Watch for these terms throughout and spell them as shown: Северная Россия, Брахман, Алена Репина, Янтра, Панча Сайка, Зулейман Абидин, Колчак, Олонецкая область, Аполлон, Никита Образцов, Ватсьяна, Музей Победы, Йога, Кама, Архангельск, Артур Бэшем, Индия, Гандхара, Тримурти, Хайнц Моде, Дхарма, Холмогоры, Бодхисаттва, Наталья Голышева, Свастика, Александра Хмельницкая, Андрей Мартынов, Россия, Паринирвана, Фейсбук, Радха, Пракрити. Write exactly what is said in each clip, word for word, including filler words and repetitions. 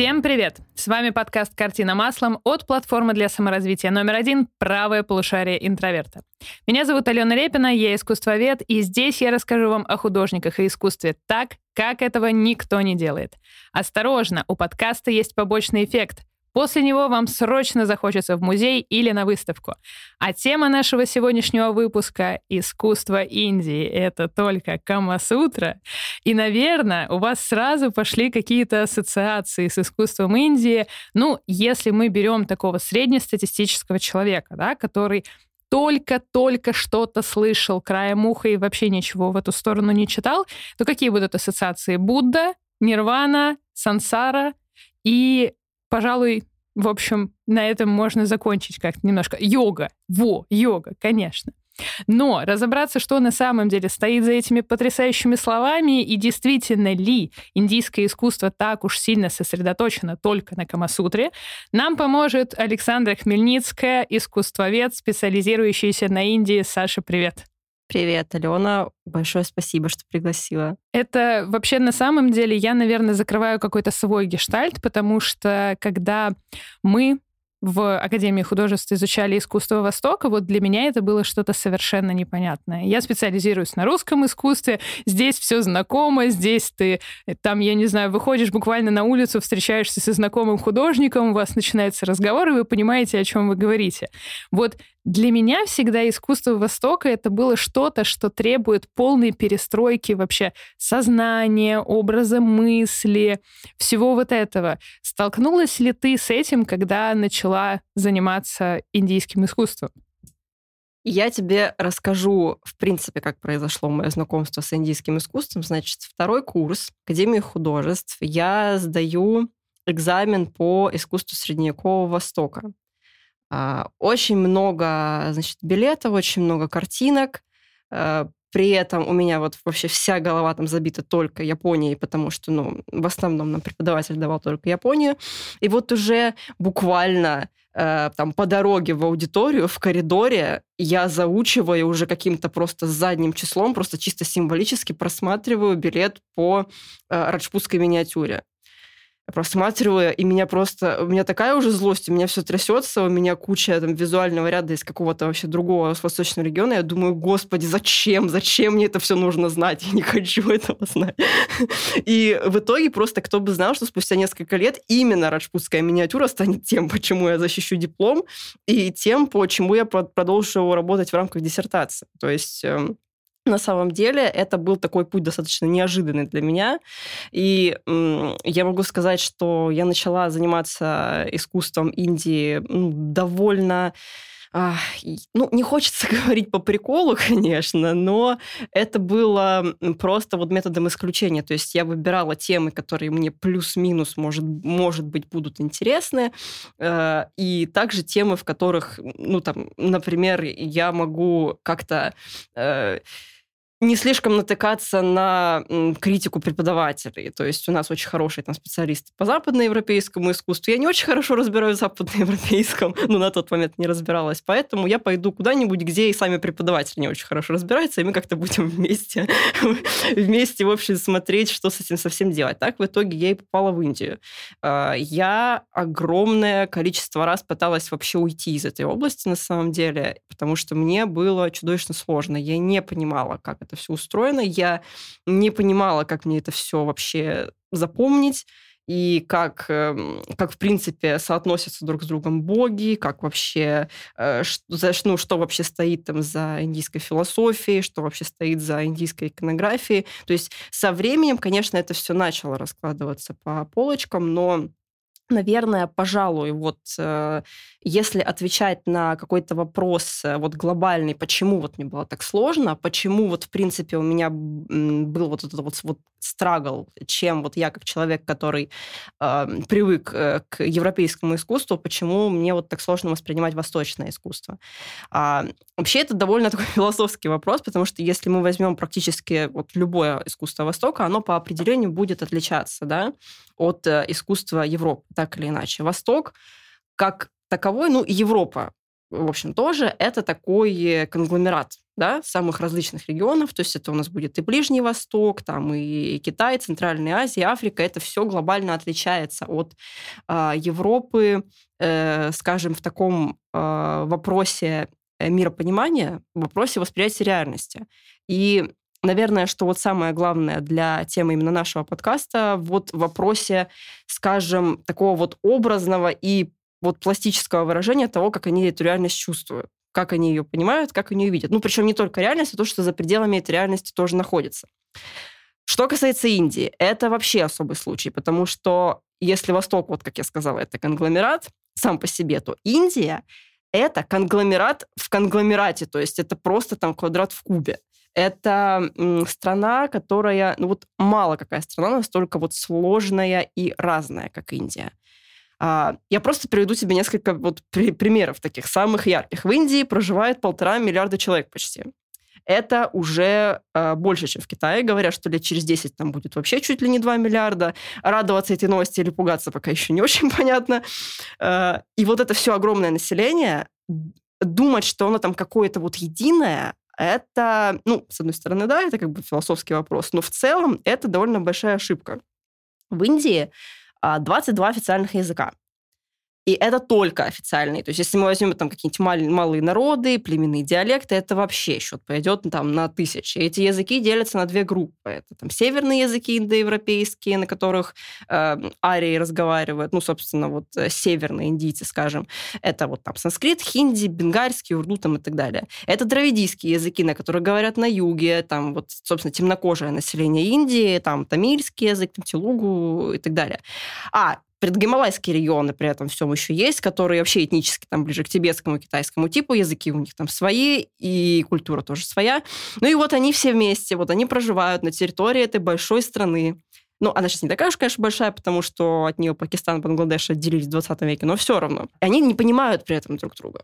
Всем привет! С вами подкаст «Картина маслом» от платформы для саморазвития номер один «Правое полушарие интроверта». Меня зовут Алена Репина, я искусствовед, и здесь я расскажу вам о художниках и искусстве так, как этого никто не делает. Осторожно, у подкаста есть побочный эффект. После него вам срочно захочется в музей или на выставку. А тема нашего сегодняшнего выпуска — искусство Индии. Это только Камасутра. И, наверное, у вас сразу пошли какие-то ассоциации с искусством Индии. Ну, если мы берем такого среднестатистического человека, да, который только-только что-то слышал краем уха и вообще ничего в эту сторону не читал, то какие будут ассоциации? Будда, Нирвана, Сансара и... Пожалуй, в общем, на этом можно закончить как-то немножко. Йога. Во, йога, конечно. Но разобраться, что на самом деле стоит за этими потрясающими словами, и действительно ли индийское искусство так уж сильно сосредоточено только на Камасутре, нам поможет Александра Хмельницкая, искусствовед, специализирующаяся на Индии. Саша, привет. Привет, Алена. Большое спасибо, что пригласила. Это вообще на самом деле я, наверное, закрываю какой-то свой гештальт, потому что когда мы в Академии художеств изучали искусство Востока, вот для меня это было что-то совершенно непонятное. Я специализируюсь на русском искусстве, здесь все знакомо, здесь ты, там, я не знаю, выходишь буквально на улицу, встречаешься со знакомым художником, у вас начинается разговор, и вы понимаете, о чем вы говорите. Вот для меня всегда искусство Востока — это было что-то, что требует полной перестройки вообще сознания, образа мысли, всего вот этого. Столкнулась ли ты с этим, когда начала заниматься индийским искусством? Я тебе расскажу, в принципе, как произошло мое знакомство с индийским искусством. Значит, второй курс Академии художеств. Я сдаю экзамен по искусству Средневекового Востока. Очень много, значит, билетов, очень много картинок. При этом у меня вот вообще вся голова там забита только Японией, потому что, ну, в основном нам преподаватель давал только Японию. И вот уже буквально э, там по дороге в аудиторию, в коридоре, я заучиваю уже каким-то просто задним числом, просто чисто символически просматриваю билет по э, Раджпутской миниатюре. Просматриваю, и меня просто... У меня такая уже злость, у меня все трясется, у меня куча там визуального ряда из какого-то вообще другого восточного региона. Я думаю, господи, зачем? Зачем мне это все нужно знать? Я не хочу этого знать. И в итоге просто кто бы знал, что спустя несколько лет именно Раджпутская миниатюра станет тем, почему я защищу диплом, и тем, почему я продолжу работать в рамках диссертации. То есть... На самом деле, это был такой путь достаточно неожиданный для меня. И м, я могу сказать, что я начала заниматься искусством Индии ну, довольно... А, ну, не хочется говорить по приколу, конечно, но это было просто вот методом исключения. То есть я выбирала темы, которые мне плюс-минус, может, может быть, будут интересны, э, и также темы, в которых, ну, там, например, я могу как-то... Э, не слишком натыкаться на критику преподавателей. То есть у нас очень хорошие там специалисты по западноевропейскому искусству. Я не очень хорошо разбираюсь в западноевропейском, но на тот момент не разбиралась. Поэтому я пойду куда-нибудь, где и сами преподаватели не очень хорошо разбираются, и мы как-то будем вместе, вместе, в общем, смотреть, что с этим совсем делать. Так в итоге я и попала в Индию. Я огромное количество раз пыталась вообще уйти из этой области, на самом деле, потому что мне было чудовищно сложно. Я не понимала, как это... это все устроено. Я не понимала, как мне это все вообще запомнить, и как, как в принципе, соотносятся друг с другом боги, как вообще, ну, что вообще стоит там за индийской философией, что вообще стоит за индийской иконографией. То есть со временем, конечно, это все начало раскладываться по полочкам, но... Наверное, пожалуй, вот э, если отвечать на какой-то вопрос э, вот глобальный, почему вот мне было так сложно, почему вот в принципе у меня был вот этот вот, вот страгл, чем вот я как человек, который э, привык э, к европейскому искусству, почему мне вот так сложно воспринимать восточное искусство. А, вообще это довольно такой философский вопрос, потому что если мы возьмем практически вот любое искусство Востока, оно по определению будет отличаться, да, от э, искусства Европы. Так или иначе. Восток как таковой, ну и Европа, в общем, тоже, это такой конгломерат да, самых различных регионов. То есть это у нас будет и Ближний Восток, там и Китай, Центральная Азия, Африка. Это все глобально отличается от э, Европы, э, скажем, в таком э, вопросе миропонимания, в вопросе восприятия реальности. И, наверное, что вот самое главное для темы именно нашего подкаста вот в вопросе, скажем, такого вот образного и вот пластического выражения того, как они эту реальность чувствуют, как они ее понимают, как они ее видят. Ну, причем не только реальность, а то, что за пределами этой реальности тоже находится. Что касается Индии, это вообще особый случай, потому что если Восток, вот как я сказала, это конгломерат сам по себе, то Индия — это конгломерат в конгломерате, то есть это просто там квадрат в кубе. Это страна, которая... Ну вот мало какая страна настолько вот сложная и разная, как Индия. Я просто приведу тебе несколько вот примеров таких самых ярких. В Индии проживает полтора миллиарда человек почти. Это уже э, больше, чем в Китае. Говорят, что лет через десять там будет вообще чуть ли не два миллиарда. Радоваться этой новости или пугаться пока еще не очень понятно. Э, и вот это все огромное население, думать, что оно там какое-то вот единое, это, ну, с одной стороны, да, это как бы философский вопрос, но в целом это довольно большая ошибка. В Индии двадцать два официальных языка. И это только официальные. То есть если мы возьмем там какие-нибудь малые народы, племенные диалекты, это вообще счет пойдет там на тысячи. И эти языки делятся на две группы. Это там северные языки индоевропейские, на которых э, арии разговаривают, ну, собственно, вот северные индийцы, скажем. Это вот там санскрит, хинди, бенгальский, урду там и так далее. Это дравидийские языки, на которых говорят на юге, там вот, собственно, темнокожее население Индии, там тамильский язык, там телугу и так далее. А предгималайские регионы при этом всем еще есть, которые вообще этнически там ближе к тибетскому, китайскому типу, языки у них там свои, и культура тоже своя. Ну и вот они все вместе, вот они проживают на территории этой большой страны. Ну, она сейчас не такая уж, конечно, большая, потому что от нее Пакистан и Бангладеш отделились в двадцатом веке, но все равно. И они не понимают при этом друг друга.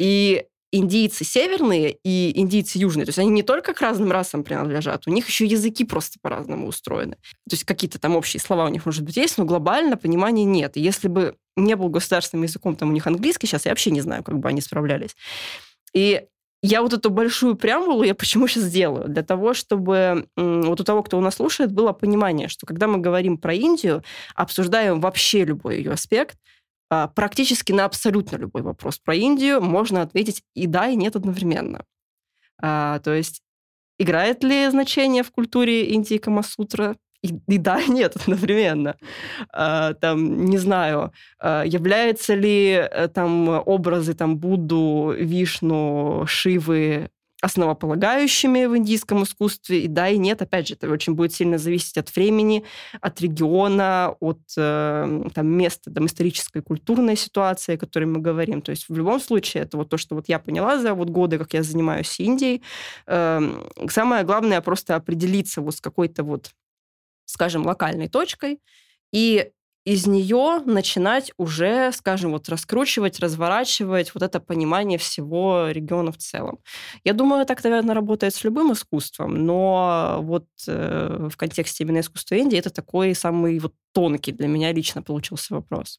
И индийцы северные и индийцы южные. То есть они не только к разным расам принадлежат, у них еще языки просто по-разному устроены. То есть какие-то там общие слова у них, может быть, есть, но глобально понимания нет. И если бы не был государственным языком, там у них английский, сейчас я вообще не знаю, как бы они справлялись. И я вот эту большую преамбулу я почему сейчас делаю? Для того, чтобы вот у того, кто у нас слушает, было понимание, что когда мы говорим про Индию, обсуждаем вообще любой ее аспект, практически на абсолютно любой вопрос про Индию можно ответить и да, и нет одновременно. А, то есть играет ли значение в культуре Индии Камасутра? И, и да, и нет одновременно. А, там, не знаю, являются ли там образы там, Будду, Вишну, Шивы основополагающими в индийском искусстве, и да, и нет. Опять же, это очень будет сильно зависеть от времени, от региона, от э, там, места, там, исторической и культурной ситуации, о которой мы говорим. То есть в любом случае, это вот то, что вот я поняла за вот годы, как я занимаюсь Индией. Э, самое главное просто определиться вот с какой-то вот, скажем, локальной точкой, и из нее начинать уже, скажем, вот раскручивать, разворачивать вот это понимание всего региона в целом. Я думаю, так, наверное, работает с любым искусством, но вот э, в контексте именно искусства Индии это такой самый вот тонкий для меня лично получился вопрос.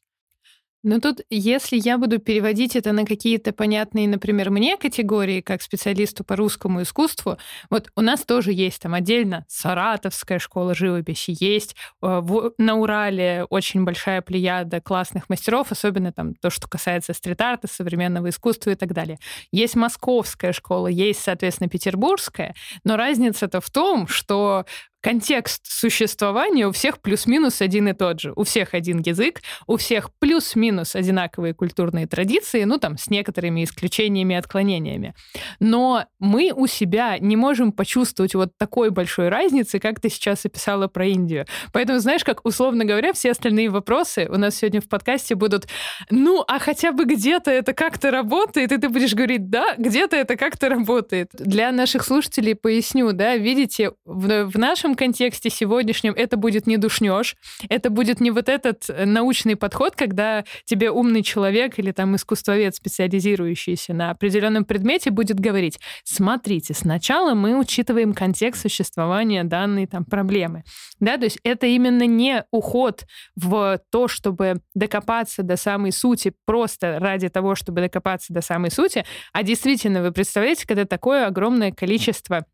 Но тут, если я буду переводить это на какие-то понятные, например, мне категории, как специалисту по русскому искусству, вот у нас тоже есть там отдельно саратовская школа живописи, есть на Урале очень большая плеяда классных мастеров, особенно там то, что касается стрит-арта, современного искусства и так далее. Есть московская школа, есть, соответственно, петербургская, но разница-то в том, что контекст существования у всех плюс-минус один и тот же. У всех один язык, у всех плюс-минус одинаковые культурные традиции, ну там с некоторыми исключениями и отклонениями. Но мы у себя не можем почувствовать вот такой большой разницы, как ты сейчас описала про Индию. Поэтому, знаешь, как, условно говоря, все остальные вопросы у нас сегодня в подкасте будут, ну, а хотя бы где-то это как-то работает, и ты будешь говорить, да, где-то это как-то работает. Для наших слушателей поясню, да, видите, в, в нашем нашем контексте сегодняшнем это будет не душнёж, это будет не вот этот научный подход, когда тебе умный человек или там искусствовед, специализирующийся на определенном предмете, будет говорить: смотрите, сначала мы учитываем контекст существования данной там проблемы. Да, то есть это именно не уход в то, чтобы докопаться до самой сути просто ради того, чтобы докопаться до самой сути, а действительно, вы представляете, когда такое огромное количество,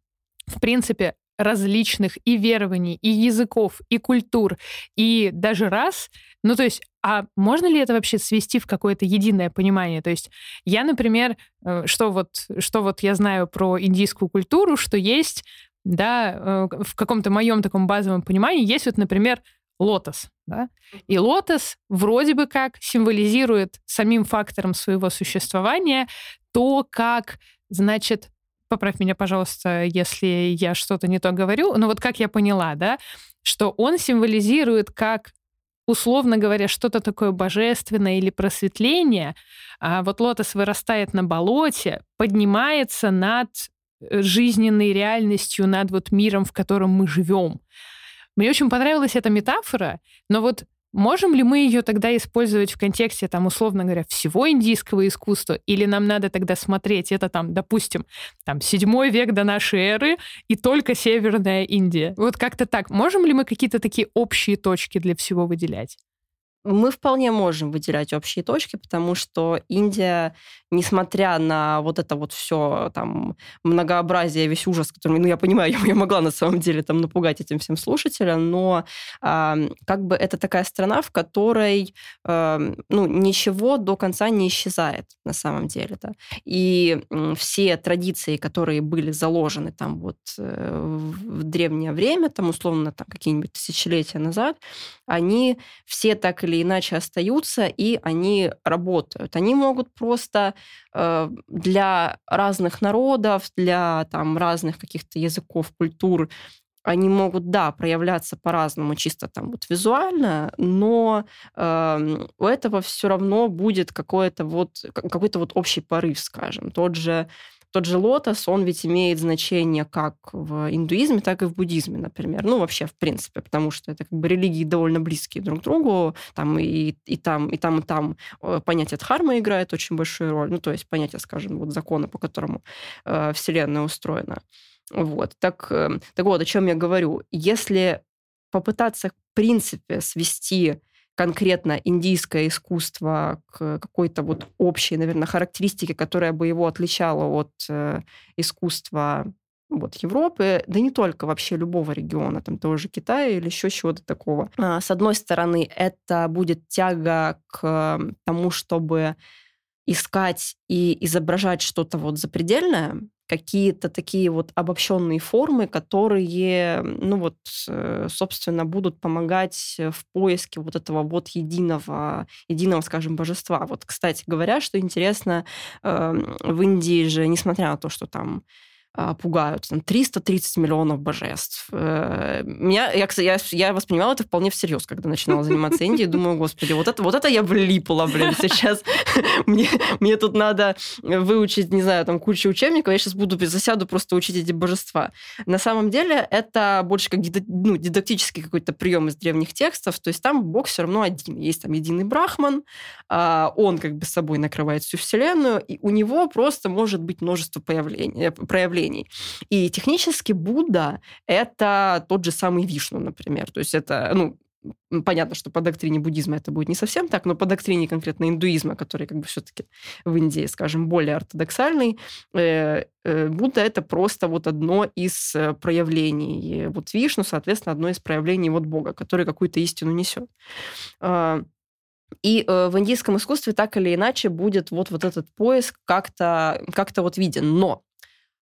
в принципе, различных и верований, и языков, и культур, и даже рас, ну то есть, а можно ли это вообще свести в какое-то единое понимание? То есть я, например, что вот, что вот я знаю про индийскую культуру, что есть, да, в каком-то моем таком базовом понимании есть вот, например, лотос, да? И лотос вроде бы как символизирует самим фактором своего существования то, как, значит, поправь меня, пожалуйста, если я что-то не то говорю, но вот как я поняла, да, что он символизирует как, условно говоря, что-то такое божественное или просветление. А вот лотос вырастает на болоте, поднимается над жизненной реальностью, над вот миром, в котором мы живем. Мне очень понравилась эта метафора, но вот можем ли мы ее тогда использовать в контексте, там, условно говоря, всего индийского искусства? Или нам надо тогда смотреть это, там, допустим, там, седьмой век до нашей эры и только Северная Индия? Вот как-то так. Можем ли мы какие-то такие общие точки для всего выделять? Мы вполне можем выделять общие точки, потому что Индия, несмотря на вот это вот все там многообразие, весь ужас, который, ну, я понимаю, я, я могла на самом деле там напугать этим всем слушателя, но э, как бы это такая страна, в которой э, ну, ничего до конца не исчезает на самом деле. Да. И э, все традиции, которые были заложены там вот э, в древнее время, там условно там, какие-нибудь тысячелетия назад, они все так или или иначе остаются, и они работают. Они могут просто э, для разных народов, для там, разных каких-то языков, культур, они могут, да, проявляться по-разному, чисто там вот визуально, но э, у этого все равно будет какой-то вот, какой-то вот общий порыв, скажем. Тот же Тот же лотос, он ведь имеет значение как в индуизме, так и в буддизме, например. Ну, вообще, в принципе, потому что это как бы религии довольно близкие друг к другу. Там и, и там, и там, и там понятие дхармы играет очень большую роль. Ну, то есть понятие, скажем, вот закона, по которому э, Вселенная устроена. Вот. Так, э, так вот, о чем я говорю. Если попытаться, в принципе, свести конкретно индийское искусство к какой-то вот общей, наверное, характеристике, которая бы его отличала от э, искусства вот, Европы, да не только вообще любого региона, там того же Китая или еще чего-то такого. А, с одной стороны, это будет тяга к тому, чтобы искать и изображать что-то вот запредельное, какие-то такие вот обобщенные формы, которые, ну вот, собственно, будут помогать в поиске вот этого вот единого, единого, скажем, божества. Вот, кстати говоря, что интересно, в Индии же, несмотря на то, что там пугают, там триста тридцать миллионов божеств. Меня, я, я, я воспринимала это вполне всерьез, когда начинала заниматься Индией, думаю, господи, вот это, вот это я влипала, блин, сейчас мне, мне тут надо выучить, не знаю, там кучу учебников, я сейчас буду, засяду просто учить эти божества. На самом деле это больше как ну, дидактический какой-то прием из древних текстов, то есть там Бог все равно один. Есть там единый Брахман, он как бы собой накрывает всю Вселенную, и у него просто может быть множество проявлений, проявлений И технически Будда — это тот же самый Вишну, например. То есть это, ну, понятно, что по доктрине буддизма это будет не совсем так, но по доктрине конкретно индуизма, который как бы все-таки в Индии, скажем, более ортодоксальный, Будда — это просто вот одно из проявлений. Вот Вишну, соответственно, одно из проявлений вот Бога, который какую-то истину несет. И в индийском искусстве так или иначе будет вот, вот этот поиск как-то, как-то вот виден. Но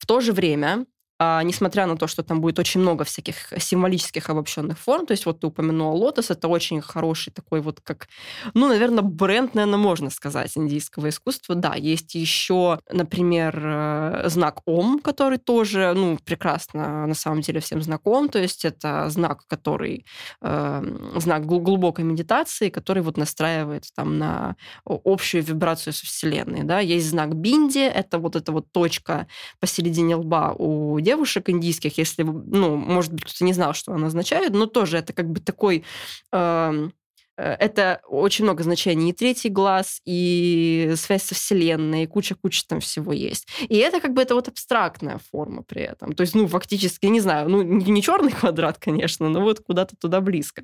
в то же время, несмотря на то, что там будет очень много всяких символических обобщенных форм, то есть вот ты упомянула лотос, это очень хороший такой вот как, ну, наверное, бренд, наверное, можно сказать, индийского искусства. Да, есть еще, например, знак Ом, который тоже, ну, прекрасно на самом деле всем знаком, то есть это знак, который, знак глубокой медитации, который вот настраивает там на общую вибрацию со Вселенной, да. Есть знак Бинди, это вот эта вот точка посередине лба у девушек индийских, если, ну, может быть, кто-то не знал, что она означает, но тоже это как бы такой... Э, это очень много значений. И третий глаз, и связь со Вселенной, и куча-куча там всего есть. И это как бы это вот абстрактная форма при этом. То есть, ну, фактически, не знаю, ну, не черный квадрат, конечно, но вот куда-то туда близко.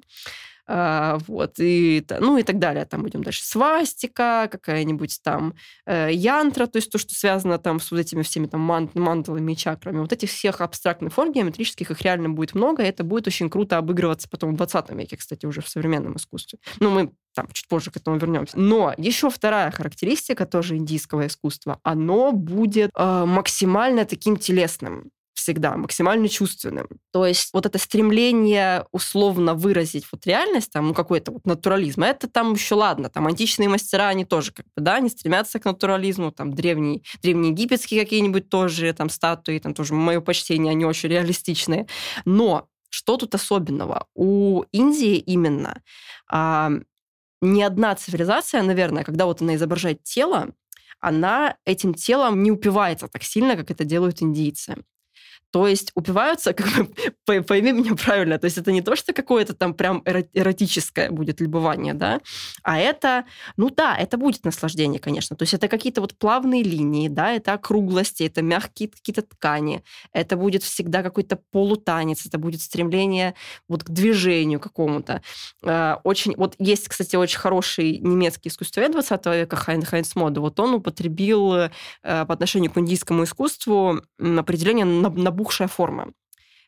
А, вот, и, ну, и так далее. Там идем дальше. Свастика, какая-нибудь там э, янтра, то есть то, что связано там с вот этими всеми там ман- мандалами и чакрами. Вот этих всех абстрактных форм геометрических, их реально будет много, и это будет очень круто обыгрываться потом в двадцатом веке, кстати, уже в современном искусстве. Ну, мы там чуть позже к этому вернемся. Но еще вторая характеристика тоже индийского искусства, оно будет э, максимально таким телесным. Всегда максимально чувственным. То есть вот это стремление условно выразить вот реальность, там, ну, какой-то вот натурализм, это там еще ладно, там античные мастера, они тоже как бы, да, они стремятся к натурализму, там древние, древнеегипетские какие-нибудь тоже, там статуи, там тоже, мое почтение, они очень реалистичные. Но что тут особенного? У Индии именно а, ни одна цивилизация, наверное, когда вот она изображает тело, она этим телом не упивается так сильно, как это делают индийцы. То есть упиваются, как бы, пойми меня правильно, то есть это не то, что какое-то там прям эротическое будет любование, да, а это, ну да, это будет наслаждение, конечно, то есть это какие-то вот плавные линии, да, это округлости, это мягкие какие-то ткани, это будет всегда какой-то полутанец, это будет стремление вот к движению какому-то. Очень, вот есть, кстати, очень хороший немецкий искусствовед двадцатого века Хайнц Моде, вот он употребил по отношению к индийскому искусству определение набухания, бухшая форма.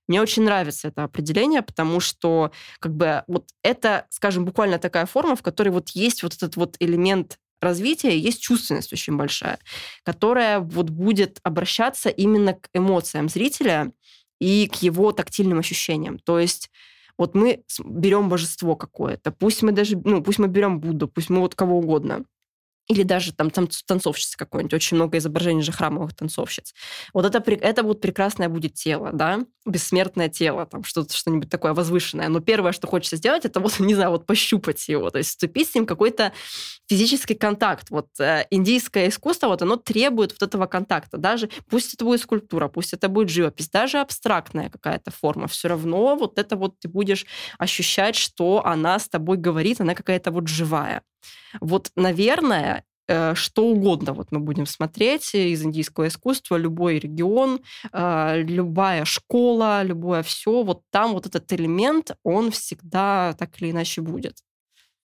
Мне очень нравится это определение, потому что как бы вот это, скажем, буквально такая форма, в которой вот есть вот этот вот элемент развития, есть чувственность очень большая, которая вот будет обращаться именно к эмоциям зрителя и к его тактильным ощущениям. То есть вот мы берем божество какое-то, пусть мы даже, ну, пусть мы берем Будду, пусть мы вот кого угодно, или даже там, там танцовщица какой-нибудь, очень много изображений же храмовых танцовщиц. Вот это, это вот прекрасное будет тело, да, бессмертное тело, там что-то, что-нибудь такое возвышенное. Но первое, что хочется сделать, это вот, не знаю, вот пощупать его, то есть вступить с ним какой-то физический контакт. Вот индийское искусство, вот оно требует вот этого контакта. Даже пусть это будет скульптура, пусть это будет живопись, даже абстрактная какая-то форма, все равно вот это вот ты будешь ощущать, что она с тобой говорит, она какая-то вот живая. Вот, наверное, что угодно вот мы будем смотреть из индийского искусства, любой регион, любая школа, любое все, вот там вот этот элемент, он всегда так или иначе будет.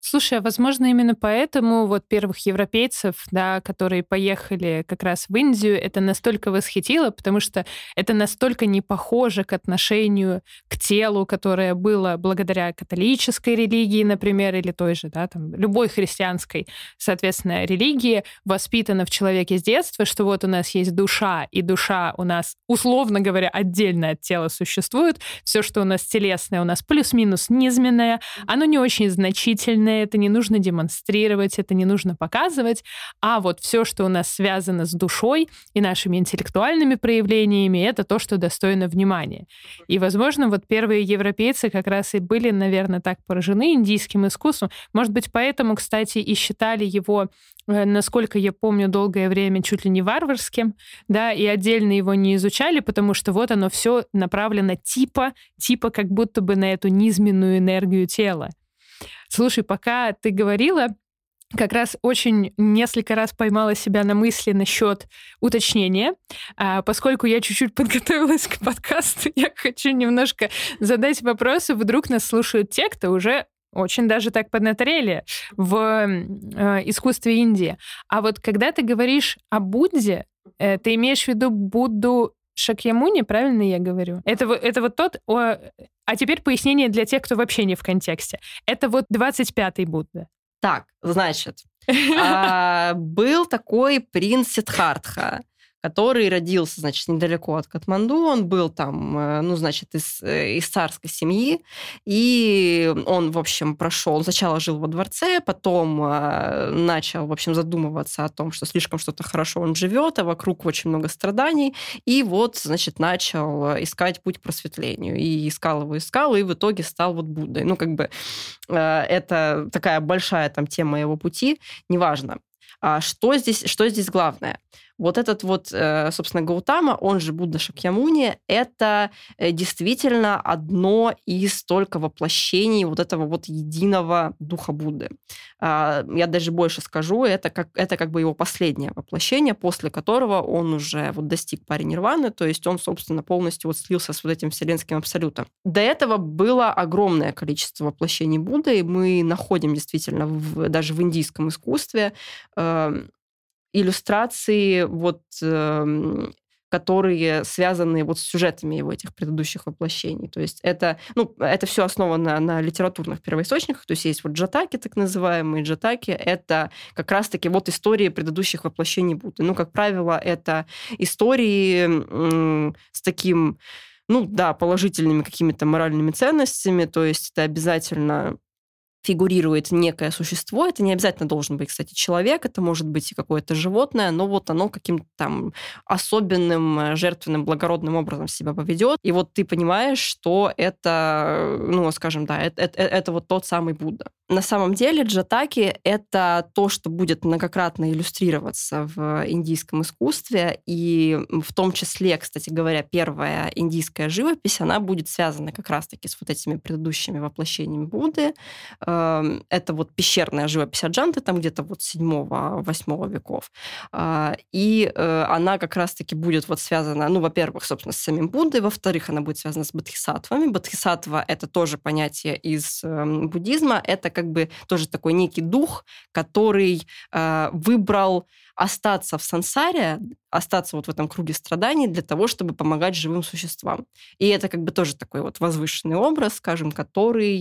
Слушай, а возможно, именно поэтому вот первых европейцев, да, которые поехали как раз в Индию, это настолько восхитило, потому что это настолько не похоже к отношению к телу, которое было благодаря католической религии, например, или той же, да, там, любой христианской, соответственно, религии, воспитано в человеке с детства, что вот у нас есть душа, и душа у нас, условно говоря, отдельно от тела существует. Все, что у нас телесное, у нас плюс-минус низменное, оно не очень значительное, это не нужно демонстрировать, это не нужно показывать, а вот все, что у нас связано с душой и нашими интеллектуальными проявлениями, это то, что достойно внимания. И, возможно, вот первые европейцы как раз и были, наверное, так поражены индийским искусством. Может быть, поэтому, кстати, и считали его, насколько я помню, долгое время чуть ли не варварским, да, и отдельно его не изучали, потому что вот оно все направлено типа, типа как будто бы на эту низменную энергию тела. Слушай, пока ты говорила, как раз очень несколько раз поймала себя на мысли насчет уточнения. А поскольку я чуть-чуть подготовилась к подкасту, я хочу немножко задать вопросы. Вдруг нас слушают те, кто уже очень даже так поднаторели в э, искусстве Индии. А вот когда ты говоришь о Будде, э, ты имеешь в виду Будду Шакьямуни, правильно я говорю? Это, это вот тот... О... А теперь пояснение для тех, кто вообще не в контексте. Это вот двадцать пятый Будда. Так, значит, был такой принц Сиддхартха, который родился, значит, недалеко от Катманду. Он был там, ну, значит, из, из царской семьи. И он, в общем, прошел... Он сначала жил во дворце, потом начал, в общем, задумываться о том, что слишком что-то хорошо он живет, а вокруг очень много страданий. И вот, значит, начал искать путь к просветлению. И искал его, искал, и в итоге стал вот Буддой. Ну, как бы, это такая большая там тема его пути. Неважно. А что здесь, что здесь главное? Вот этот вот, собственно, Гаутама, он же Будда Шакьямуни, это действительно одно из только воплощений вот этого вот единого духа Будды. Я даже больше скажу, это как, это как бы его последнее воплощение, после которого он уже вот достиг паринирваны, то есть он, собственно, полностью вот слился с вот этим вселенским абсолютом. До этого было огромное количество воплощений Будды, и мы находим действительно в, даже в индийском искусстве иллюстрации, вот, которые связаны вот с сюжетами его этих предыдущих воплощений. То есть это, ну, это все основано на литературных первоисточниках, то есть есть вот джатаки, так называемые. Джатаки — это как раз-таки вот истории предыдущих воплощений Будды. Ну, как правило, это истории с таким, ну да, положительными какими-то моральными ценностями, то есть это обязательно фигурирует некое существо. Это не обязательно должен быть, кстати, человек, это может быть и какое-то животное, но вот оно каким-то там особенным, жертвенным, благородным образом себя поведет. И вот ты понимаешь, что это, ну, скажем, да, это, это, это вот тот самый Будда. На самом деле джатаки — это то, что будет многократно иллюстрироваться в индийском искусстве, и в том числе, кстати говоря, первая индийская живопись, она будет связана как раз-таки с вот этими предыдущими воплощениями Будды. Это вот пещерная живопись Аджанты, там где-то вот седьмого-восьмого веков. И она как раз-таки будет вот связана, ну, во-первых, собственно, с самим Буддой, во-вторых, она будет связана с бодхисаттвами. Бодхисаттва — это тоже понятие из буддизма, это как бы тоже такой некий дух, который выбрал остаться в сансаре, остаться вот в этом круге страданий для того, чтобы помогать живым существам. И это как бы тоже такой вот возвышенный образ, скажем, который,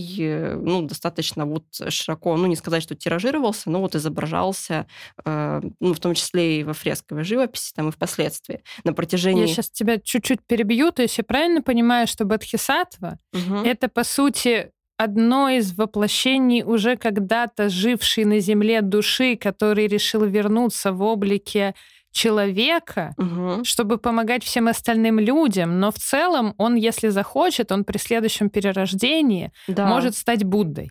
ну, достаточно вот широко, ну, не сказать, что тиражировался, но вот изображался, э, ну, в том числе и во фресковой живописи, там и впоследствии. На протяжении... Я сейчас тебя чуть-чуть перебью, то есть я правильно понимаю, что бодхисаттва угу. — это, по сути, одно из воплощений уже когда-то жившей на земле души, который решил вернуться в облике человека, угу. чтобы помогать всем остальным людям, но в целом он, если захочет, он при следующем перерождении да. может стать Буддой.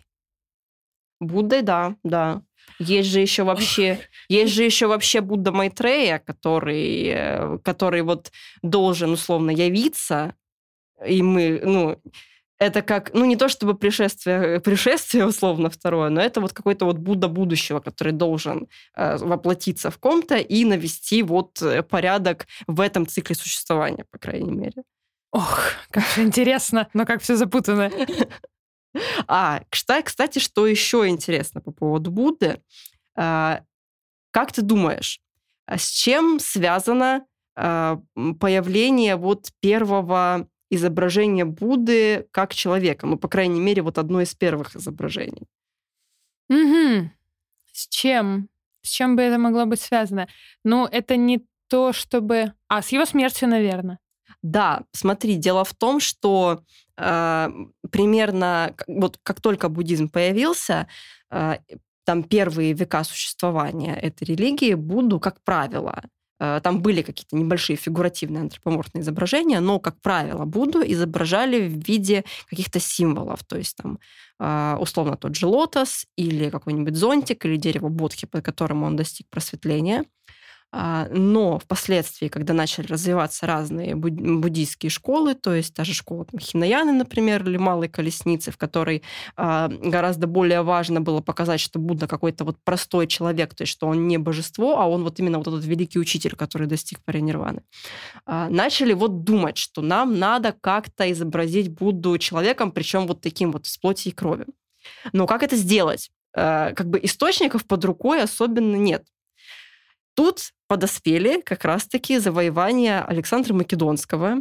Буддой, да, да. Есть же еще вообще, есть же еще вообще Будда Майтрея, который, который вот должен условно явиться, и мы, ну, это как, ну, не то чтобы пришествие, пришествие, условно, второе, но это вот какой-то вот Будда будущего, который должен э, воплотиться в ком-то и навести вот порядок в этом цикле существования, по крайней мере. Ох, как интересно, но как все запутано. А, кстати, что еще интересно по поводу Будды. Как ты думаешь, с чем связано появление вот первого изображение Будды как человека. Ну, по крайней мере, вот одно из первых изображений. Угу. С чем? С чем бы это могло быть связано? Ну, это не то, чтобы... А, с его смертью, наверное. Да, смотри, дело в том, что э, примерно вот как только буддизм появился... Э, там первые века существования этой религии Будду, как правило... Там были какие-то небольшие фигуративные антропоморфные изображения, но, как правило, Будду изображали в виде каких-то символов. То есть там, условно, тот же лотос или какой-нибудь зонтик или дерево бодхи, по которому он достиг просветления. Но впоследствии, когда начали развиваться разные буддийские школы, то есть та же школа там, Хинаяны, например, или Малой Колесницы, в которой э, гораздо более важно было показать, что Будда какой-то вот простой человек, то есть что он не божество, а он вот именно вот этот великий учитель, который достиг паринирваны, э, начали вот думать, что нам надо как-то изобразить Будду человеком, причем вот таким вот из плоти и крови. Но как это сделать? Э, как бы источников под рукой особенно нет. Тут подоспели как раз-таки завоевания Александра Македонского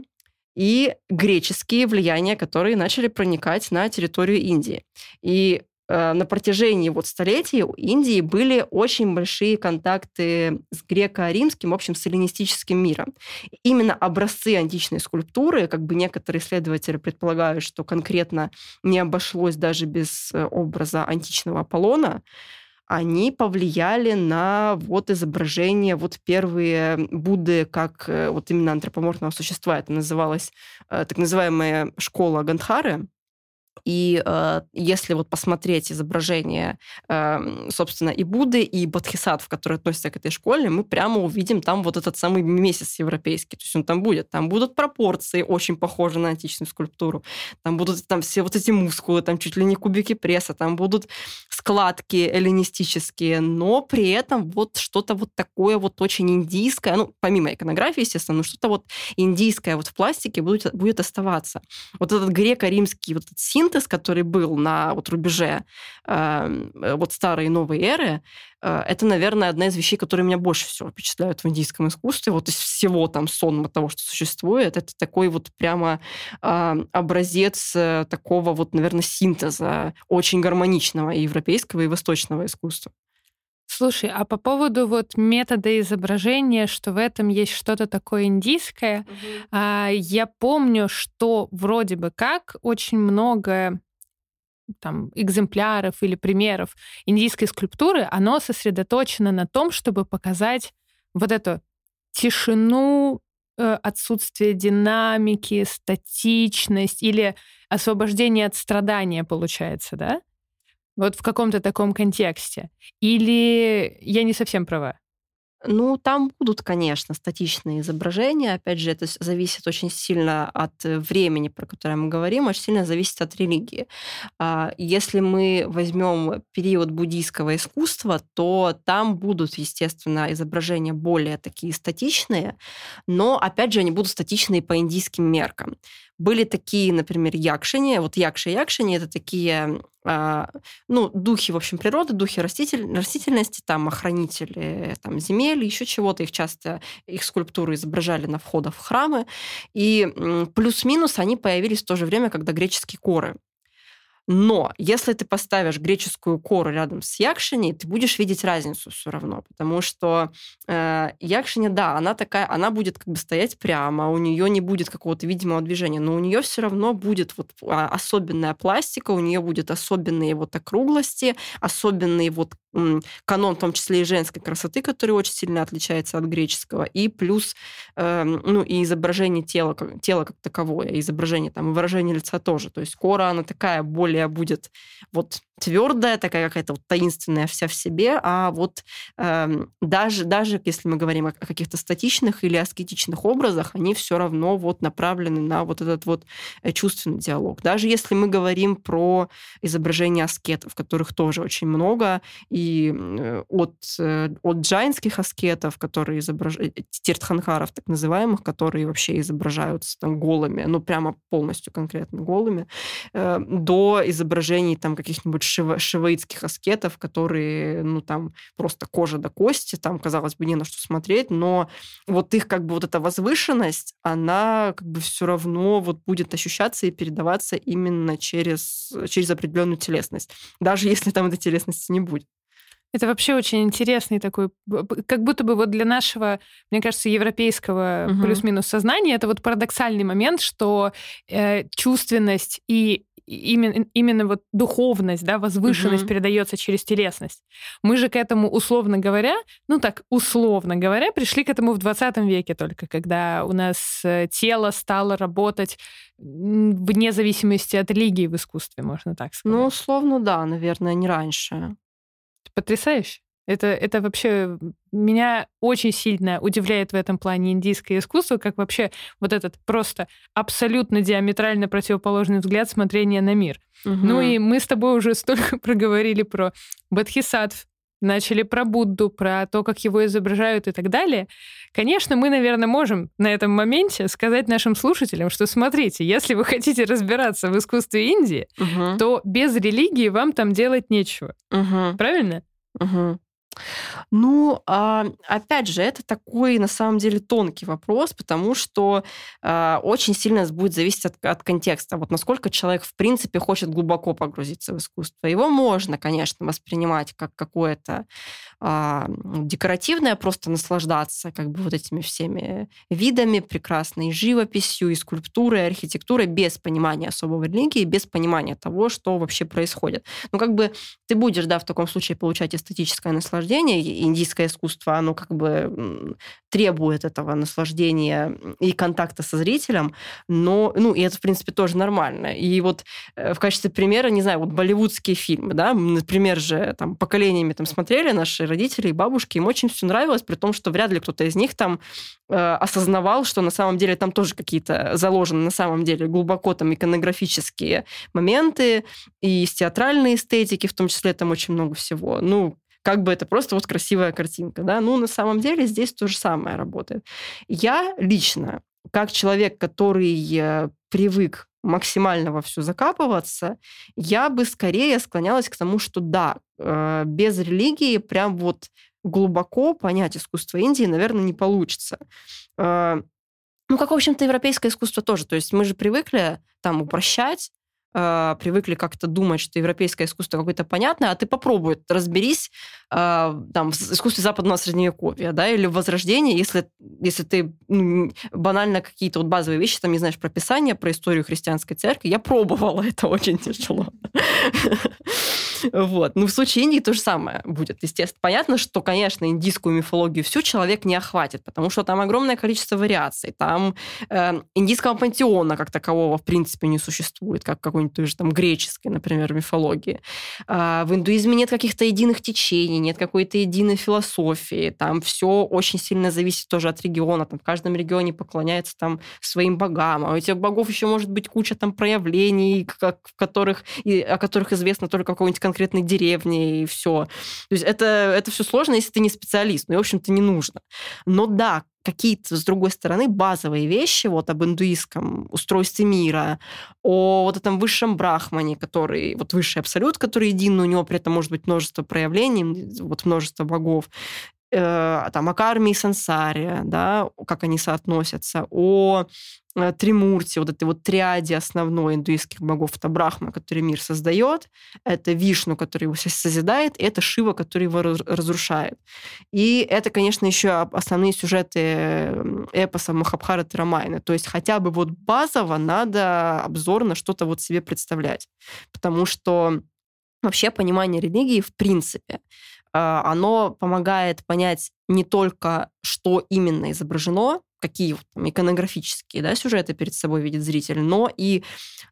и греческие влияния, которые начали проникать на территорию Индии. И э, на протяжении вот столетий у Индии были очень большие контакты с греко-римским, в общем, с эллинистическим миром. Именно образцы античной скульптуры, как бы некоторые исследователи предполагают, что конкретно не обошлось даже без образа античного Аполлона, они повлияли на вот изображение вот первые Будды как вот именно антропоморфного существа. Это называлась так называемая школа Гандхары. И э, если вот посмотреть изображение, э, собственно, и Будды, и Бодхисаттв, которые относятся к этой школе, мы прямо увидим там вот этот самый месяц европейский. То есть он там будет. Там будут пропорции, очень похожие на античную скульптуру. Там будут там все вот эти мускулы, там чуть ли не кубики пресса, там будут складки эллинистические, но при этом вот что-то вот такое вот очень индийское, ну, помимо иконографии, естественно, но что-то вот индийское вот в пластике будет, будет оставаться. Вот этот греко-римский вот этот синтез, который был на вот рубеже э, вот старой и новой эры, э, это, наверное, одна из вещей, которые меня больше всего впечатляют в индийском искусстве. Вот из всего там сонма того, что существует, это такой вот прямо э, образец э, такого вот, наверное, синтеза очень гармоничного и европейского, и восточного искусства. Слушай, а по поводу вот метода изображения, что в этом есть что-то такое индийское, mm-hmm. я помню, что вроде бы как очень много там, экземпляров или примеров индийской скульптуры, оно сосредоточено на том, чтобы показать вот эту тишину, отсутствие динамики, статичность или освобождение от страдания, получается, да? Вот в каком-то таком контексте. Или я не совсем права? Ну, там будут, конечно, статичные изображения. Опять же, это зависит очень сильно от времени, про которое мы говорим, очень сильно зависит от религии. Если мы возьмем период буддийского искусства, то там будут, естественно, изображения более такие статичные, но, опять же, они будут статичные по индийским меркам. Были такие, например, якшини. Вот якши и якшини — это такие, ну, духи, в общем, природы, духи раститель... растительности, там, охранители там, земель, еще чего-то. Их часто, их скульптуры изображали на входах в храмы. И плюс-минус они появились в то же время, когда греческие коры. Но если ты поставишь греческую кору рядом с якшини, ты будешь видеть разницу все равно, потому что э, якшини, да, она такая, она будет как бы стоять прямо, у нее не будет какого-то видимого движения, но у нее все равно будет вот особенная пластика, у нее будут особенные вот округлости, особенные вот канон, в том числе и женской красоты, который очень сильно отличается от греческого, и плюс э, ну, и изображение тела, тела как таковое, изображение там, и выражение лица тоже. То есть кора, она такая более будет вот твердая, такая какая-то вот таинственная вся в себе, а вот э, даже, даже если мы говорим о каких-то статичных или аскетичных образах, они все равно вот направлены на вот этот вот чувственный диалог. Даже если мы говорим про изображения аскетов, которых тоже очень много, и от, от джайнских аскетов, которые изображают, тиртханхаров так называемых, которые вообще изображаются там голыми, ну прямо полностью конкретно голыми, э, до изображений там каких-нибудь шиваитских аскетов, которые, ну, там, просто кожа до кости, там, казалось бы, не на что смотреть, но вот их, как бы, вот эта возвышенность, она, как бы, все равно вот будет ощущаться и передаваться именно через, через определенную телесность, даже если там этой телесности не будет. Это вообще очень интересный такой, как будто бы вот для нашего, мне кажется, европейского угу. плюс-минус сознания это вот парадоксальный момент, что э, чувственность и Именно, именно вот духовность, да, возвышенность mm-hmm. передается через телесность. Мы же к этому, условно говоря, ну так, условно говоря, пришли к этому в двадцатом веке только, когда у нас тело стало работать вне зависимости от религии в искусстве, можно так сказать. Ну, условно, да, наверное, не раньше. Потрясающе. Это, это вообще меня очень сильно удивляет в этом плане индийское искусство, как вообще вот этот просто абсолютно диаметрально противоположный взгляд смотрения на мир. Угу. Ну и мы с тобой уже столько проговорили про Бодхисаттв, начали про Будду, про то, как его изображают и так далее. Конечно, мы, наверное, можем на этом моменте сказать нашим слушателям, что смотрите, если вы хотите разбираться в искусстве Индии, угу. то без религии вам там делать нечего. Угу. Правильно? Угу. Ну, опять же, это такой, на самом деле, тонкий вопрос, потому что очень сильно будет зависеть от, от контекста. Вот насколько человек, в принципе, хочет глубоко погрузиться в искусство. Его можно, конечно, воспринимать как какое-то декоративное, просто наслаждаться как бы вот этими всеми видами, прекрасной живописью, и скульптурой, и архитектурой, без понимания особого религии, без понимания того, что вообще происходит. Ну, как бы ты будешь, да, в таком случае получать эстетическое наслаждение, индийское искусство, оно как бы требует этого наслаждения и контакта со зрителем, но, ну, и это, в принципе, тоже нормально. И вот в качестве примера, не знаю, вот болливудские фильмы, да, например же, там, поколениями там смотрели наши родители и бабушки, им очень все нравилось, при том, что вряд ли кто-то из них там э, осознавал, что на самом деле там тоже какие-то заложены на самом деле глубоко там иконографические моменты, и из театральной эстетики, в том числе там очень много всего. Ну, как бы это просто вот красивая картинка, да? Ну, на самом деле здесь то же самое работает. Я лично, как человек, который привык максимально во все закапываться, я бы скорее склонялась к тому, что да, без религии прям вот глубоко понять искусство Индии, наверное, не получится. Ну, как, в общем-то, европейское искусство тоже. То есть мы же привыкли там упрощать, привыкли как-то думать, что европейское искусство какое-то понятное, а ты попробуй, разберись там, в искусстве западного средневековья, да, или в Возрождении, если, если ты ну, банально какие-то вот базовые вещи, там, не знаешь, про Писание, про историю христианской церкви. Я пробовала, это очень тяжело. Вот. Ну, в случае Индии то же самое будет, естественно. Понятно, что, конечно, индийскую мифологию всю человек не охватит, потому что там огромное количество вариаций. Там э, индийского пантеона как такового, в принципе, не существует, как какой-нибудь той же там греческой, например, мифологии. Э, в индуизме нет каких-то единых течений, нет какой-то единой философии. Там все очень сильно зависит тоже от региона. Там в каждом регионе поклоняется там своим богам. А у этих богов еще может быть куча там проявлений, как, в которых, и, о которых известно только какой-нибудь конкретной деревни и все. То есть это, это все сложно, если ты не специалист. Ну и, в общем-то, не нужно. Но да, какие-то, с другой стороны, базовые вещи вот об индуистском устройстве мира, о вот этом высшем брахмане, который, вот высший абсолют, который един, но у него при этом может быть множество проявлений, вот множество богов, э, там, о карме и сансаре, да, как они соотносятся, о Тримурти, вот этой вот триаде основной индуистских богов. Это Брахма, который мир создает, это Вишну, который его созидает, и это Шива, который его разрушает. И это, конечно, еще основные сюжеты эпоса Махабхараты, Рамаяны. То есть хотя бы вот базово надо обзорно что-то вот себе представлять. Потому что вообще понимание религии, в принципе, оно помогает понять не только, что именно изображено, какие там, иконографические, да, сюжеты перед собой видит зритель, но и,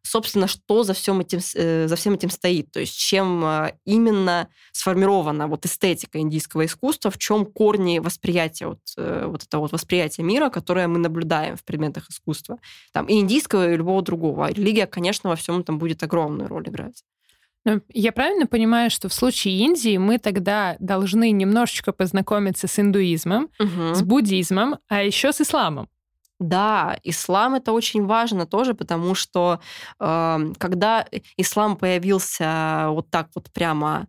собственно, что за всем этим, за всем этим стоит, то есть чем именно сформирована вот эстетика индийского искусства, в чем корни восприятия, вот, вот этого вот восприятия мира, которое мы наблюдаем в предметах искусства, там, и индийского, и любого другого. Религия, конечно, во всем этом будет огромную роль играть. Я правильно понимаю, что в случае Индии мы тогда должны немножечко познакомиться с индуизмом, угу. с буддизмом, а еще с исламом? Да, ислам — это очень важно тоже, потому что э, когда ислам появился вот так вот прямо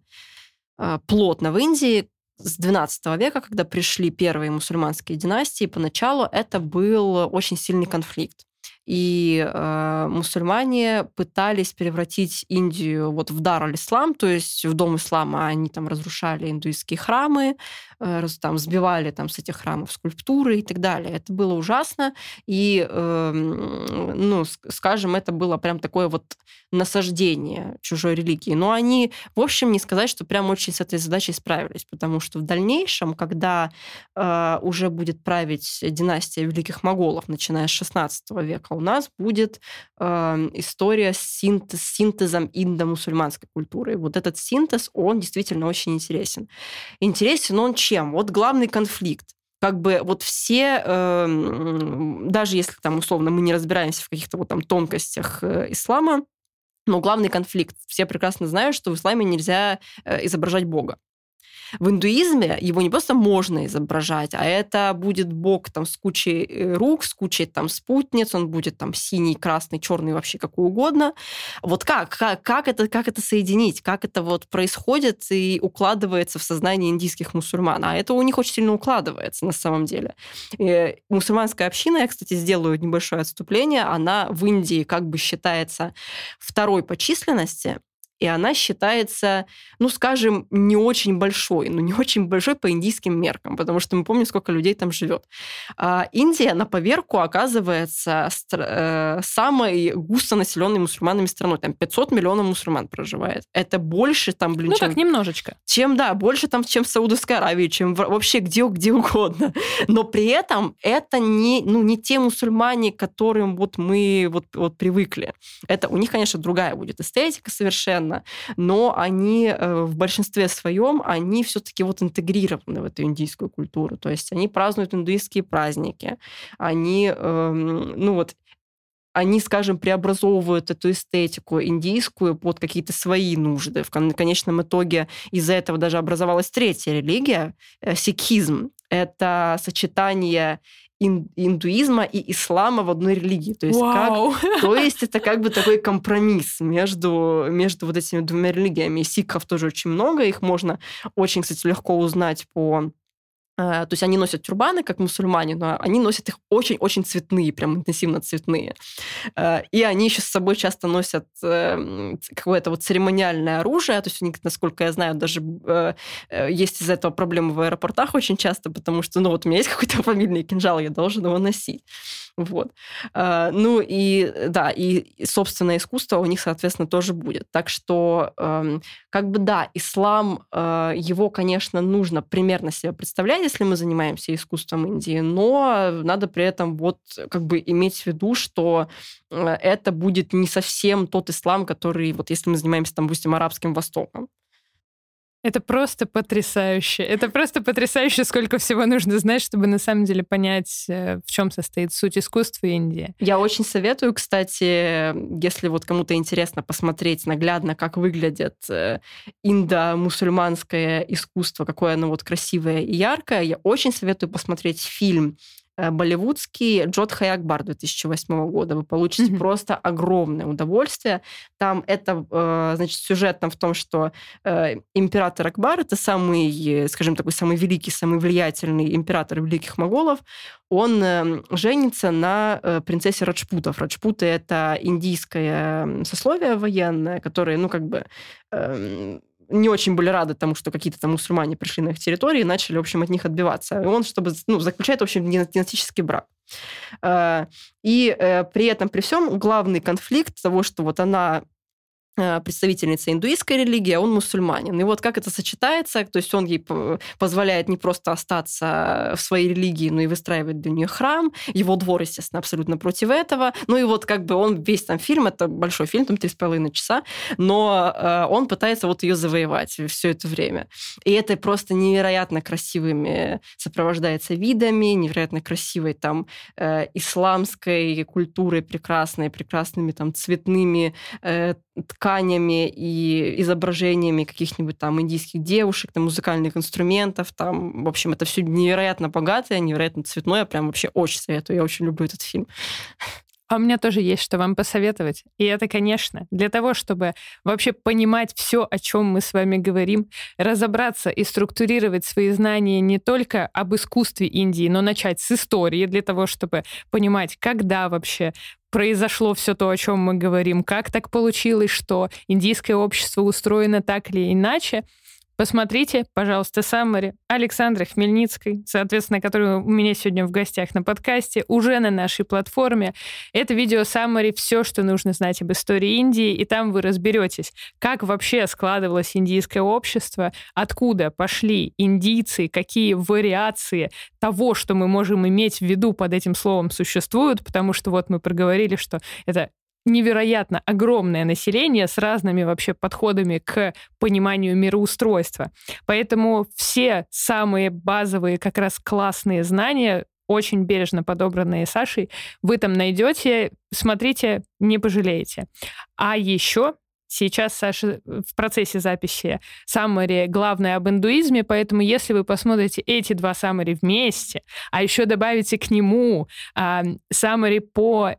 э, плотно в Индии, с двенадцатого века, когда пришли первые мусульманские династии, поначалу это был очень сильный конфликт. И э, мусульмане пытались превратить Индию вот в дар аль-ислам, то есть в дом ислама. Они там разрушали индуистские храмы, э, там, сбивали там, с этих храмов скульптуры и так далее. Это было ужасно. И, э, ну, скажем, это было прям такое вот насаждение чужой религии. Но они, в общем, не сказать, что прям очень с этой задачей справились, потому что в дальнейшем, когда э, уже будет править династия Великих Моголов, начиная с шестнадцатого века, у нас будет э, история с синтез, синтезом индо-мусульманской культуры. Вот этот синтез, он действительно очень интересен. Интересен он чем? Вот главный конфликт. Как бы вот все, э, даже если там условно мы не разбираемся в каких-то вот там тонкостях э, ислама, но главный конфликт. Все прекрасно знают, что в исламе нельзя э, изображать Бога. В индуизме его не просто можно изображать, а это будет бог там, с кучей рук, с кучей там, спутниц, он будет там, синий, красный, черный, вообще какой угодно. Вот как? Как, как, это, как это соединить? Как это вот происходит и укладывается в сознание индийских мусульман? А это у них очень сильно укладывается на самом деле. И мусульманская община, я, кстати, сделаю небольшое отступление, она в Индии как бы считается второй по численности, и она считается, ну, скажем, не очень большой, ну, не очень большой по индийским меркам, потому что мы помним, сколько людей там живет. А Индия на поверку оказывается самой густонаселенной мусульманами страной. Там пятьсот миллионов мусульман проживает. Это больше там, блин, ну, чем... Ну, так немножечко. Чем, да, больше там, чем в Саудовской Аравии, чем вообще где, где угодно. Но при этом это не, ну, не те мусульмане, к которым вот мы вот, вот привыкли. Это у них, конечно, другая будет эстетика совершенно, но они э, в большинстве своем, они все-таки вот интегрированы в эту индийскую культуру. То есть они празднуют индуистские праздники. Они, э, ну вот, они, скажем, преобразовывают эту эстетику индийскую под какие-то свои нужды. В конечном итоге из-за этого даже образовалась третья религия, э, сикхизм. Это сочетание индуизма и ислама в одной религии. То есть, как, то есть это как бы такой компромисс между, между вот этими двумя религиями. Сикхов тоже очень много, их можно очень, кстати, легко узнать по... То есть они носят тюрбаны, как мусульмане, но они носят их очень-очень цветные, прям интенсивно цветные. И они еще с собой часто носят какое-то вот церемониальное оружие. То есть у них, насколько я знаю, даже есть из-за этого проблемы в аэропортах очень часто, потому что, ну, вот у меня есть какой-то фамильный кинжал, я должен его носить. Вот. Ну и, да, и собственное искусство у них, соответственно, тоже будет. Так что, как бы, да, ислам, его, конечно, нужно примерно себе представлять, если мы занимаемся искусством Индии, но надо при этом вот как бы иметь в виду, что это будет не совсем тот ислам, который, вот если мы занимаемся, там, допустим, Арабским Востоком. Это просто потрясающе. Это просто потрясающе, сколько всего нужно знать, чтобы на самом деле понять, в чем состоит суть искусства Индии. Я очень советую, кстати, если вот кому-то интересно посмотреть наглядно, как выглядит индо-мусульманское искусство, какое оно вот красивое и яркое, я очень советую посмотреть фильм болливудский «Джотха и Акбар» две тысячи восьмого года. Вы получите mm-hmm. просто огромное удовольствие. Там это, значит, сюжет там в том, что император Акбар, это самый, скажем, такой самый великий, самый влиятельный император Великих Моголов, он женится на принцессе Раджпутов. Раджпуты — это индийское сословие военное, которое, ну, как бы... не очень были рады тому, что какие-то там мусульмане пришли на их территории и начали, в общем, от них отбиваться. И он, чтобы, ну, заключает, в общем, династический брак. И при этом, при всем, главный конфликт того, что вот она представительница индуистской религии, а он мусульманин. И вот как это сочетается, то есть он ей позволяет не просто остаться в своей религии, но и выстраивать для нее храм, его двор, естественно, абсолютно против этого. Ну и вот как бы он весь там фильм, это большой фильм, там три с половиной часа, но он пытается вот ее завоевать все это время. И это просто невероятно красивыми сопровождается видами, невероятно красивой там исламской культурой прекрасной, прекрасными там цветными тканями и изображениями каких-нибудь там индийских девушек, там, музыкальных инструментов, там, в общем, это все невероятно богатое, невероятно цветное, прям вообще очень советую, я очень люблю этот фильм. А у меня тоже есть что вам посоветовать. И это, конечно, для того, чтобы вообще понимать все, о чем мы с вами говорим, разобраться и структурировать свои знания не только об искусстве Индии, но начать с истории, для того, чтобы понимать, когда вообще произошло все то, о чем мы говорим, как так получилось, что индийское общество устроено так или иначе. Посмотрите, пожалуйста, саммари Александры Хмельницкой, соответственно, которая у меня сегодня в гостях на подкасте, уже на нашей платформе. Это видео саммари «Все, что нужно знать об истории Индии», и там вы разберетесь, как вообще складывалось индийское общество, откуда пошли индийцы, какие вариации того, что мы можем иметь в виду под этим словом, существуют, потому что вот мы проговорили, что это невероятно огромное население с разными вообще подходами к пониманию мироустройства. Поэтому все самые базовые, как раз классные знания, очень бережно подобранные Сашей, вы там найдете, смотрите, не пожалеете. А еще... Сейчас Саша в процессе записи саммари «Главное об индуизме», поэтому если вы посмотрите эти два саммари вместе, а еще добавите к нему а, саммари по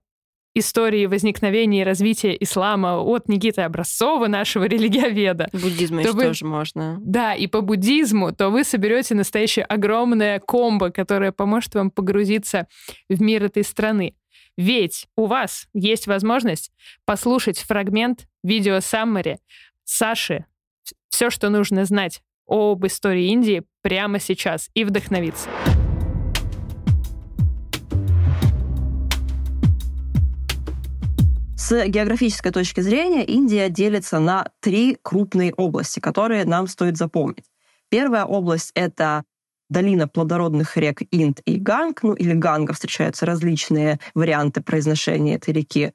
истории возникновения и развития ислама от Никиты Образцова, нашего религиоведа. Буддизм еще вы... тоже можно. Да, и по буддизму, то вы соберете настоящее огромное комбо, которое поможет вам погрузиться в мир этой страны. Ведь у вас есть возможность послушать фрагмент видео саммари Саше все, что нужно знать об истории Индии прямо сейчас и вдохновиться. С географической точки зрения Индия делится на три крупные области, которые нам стоит запомнить. Первая область — это долина плодородных рек Инд и Ганг, ну или Ганга, встречаются различные варианты произношения этой реки.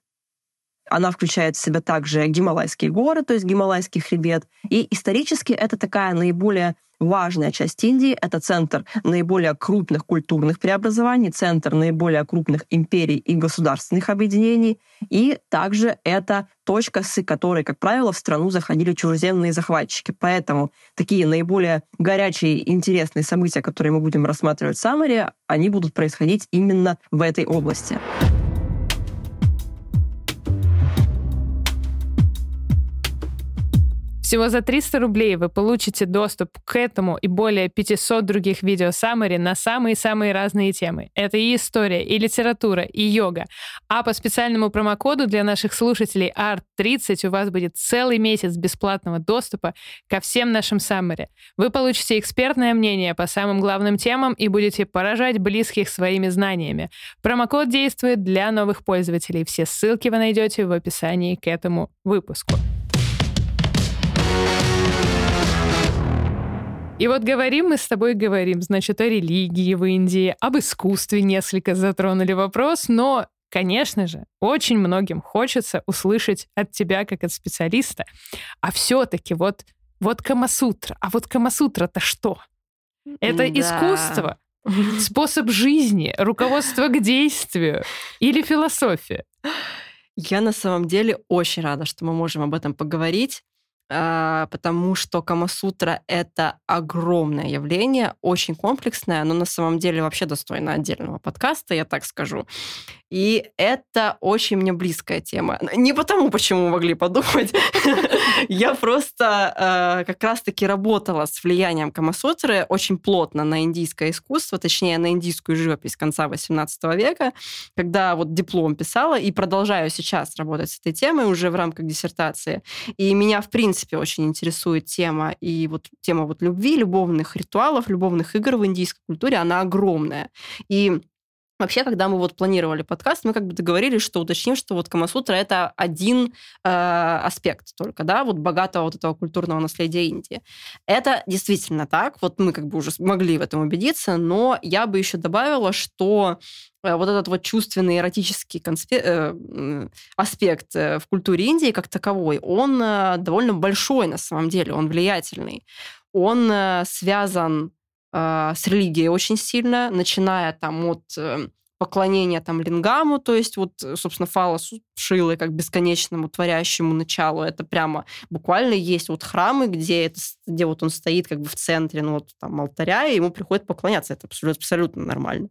Она включает в себя также Гималайские горы, то есть Гималайский хребет. И исторически это такая наиболее важная часть Индии. Это центр наиболее крупных культурных преобразований, центр наиболее крупных империй и государственных объединений. И также это точка, с которой, как правило, в страну заходили чужеземные захватчики. Поэтому такие наиболее горячие и интересные события, которые мы будем рассматривать в Самаре, они будут происходить именно в этой области. Всего за триста рублей вы получите доступ к этому и более пятисот других видео саммари на самые-самые разные темы. Это и история, и литература, и йога. А по специальному промокоду для наших слушателей арт тридцать у вас будет целый месяц бесплатного доступа ко всем нашим саммари. Вы получите экспертное мнение по самым главным темам и будете поражать близких своими знаниями. Промокод действует для новых пользователей. Все ссылки вы найдете в описании к этому выпуску. И вот говорим мы с тобой, говорим, значит, о религии в Индии, об искусстве несколько затронули вопрос, но, конечно же, очень многим хочется услышать от тебя, как от специалиста, а все-таки вот, вот Камасутра, а вот Камасутра-то что? Это да. Искусство, способ жизни, руководство к действию или философия? Я на самом деле очень рада, что мы можем об этом поговорить, потому что Камасутра — это огромное явление, очень комплексное, но на самом деле вообще достойно отдельного подкаста, я так скажу. И это очень мне близкая тема. Не потому, почему вы могли подумать. Я просто как раз-таки работала с влиянием Камасутры очень плотно на индийское искусство, точнее, на индийскую живопись конца восемнадцатого века, когда вот диплом писала, и продолжаю сейчас работать с этой темой уже в рамках диссертации. И меня, в принципе, В принципе, очень интересует тема и вот тема вот любви, любовных ритуалов, любовных игр в индийской культуре, она огромная. И вообще, когда мы вот планировали подкаст, мы как бы договорились, что уточним, что вот Камасутра — это один э, аспект только, да, вот богатого вот этого культурного наследия Индии. Это действительно так, вот мы как бы уже могли в этом убедиться, но я бы еще добавила, что вот этот вот чувственный эротический конспе... э, аспект в культуре Индии как таковой, он довольно большой на самом деле, он влиятельный. Он связан э, с религией очень сильно, начиная там от поклонения там лингаму, то есть вот, собственно, фалосу Шилы как бесконечному творящему началу. Это прямо буквально есть вот храмы, где, это, где вот он стоит как бы в центре, ну вот там алтаря, и ему приходят поклоняться. Это абсолютно, абсолютно нормально.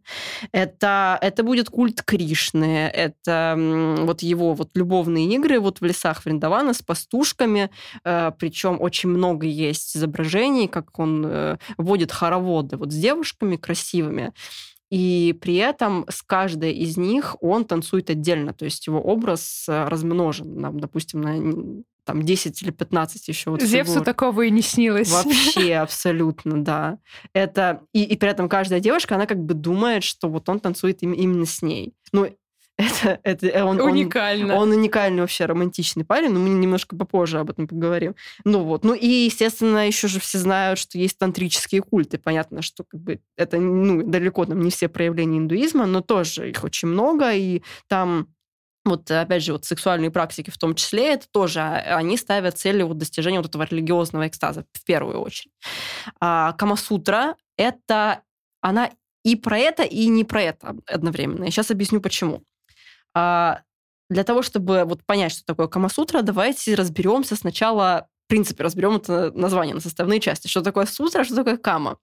Это, это будет культ Кришны, это вот его вот любовные игры вот в лесах Вриндавана с пастушками, причем очень много есть изображений, как он водит хороводы вот с девушками красивыми. И при этом с каждой из них он танцует отдельно, то есть его образ размножен, нам, допустим, на там, десять или пятнадцать еще вот Зевсу фигур. Такого и не снилось. Вообще, абсолютно, да. Это... И, и при этом каждая девушка, она как бы думает, что вот он танцует им, именно с ней. Ну, это, это он, уникально. Он, он уникальный вообще романтичный парень, но мы немножко попозже об этом поговорим. Ну вот, ну и естественно еще же все знают, что есть тантрические культы, понятно, что как бы это ну далеко там не все проявления индуизма, но тоже их очень много и там. Вот, опять же, вот сексуальные практики в том числе, это тоже, они ставят целью вот достижения вот этого религиозного экстаза в первую очередь. А Камасутра — это она и про это, и не про это одновременно. Я сейчас объясню, почему. Для того, чтобы вот понять, что такое Камасутра, давайте разберемся сначала, в принципе, разберем это название на составные части. Что такое сутра, что такое кама.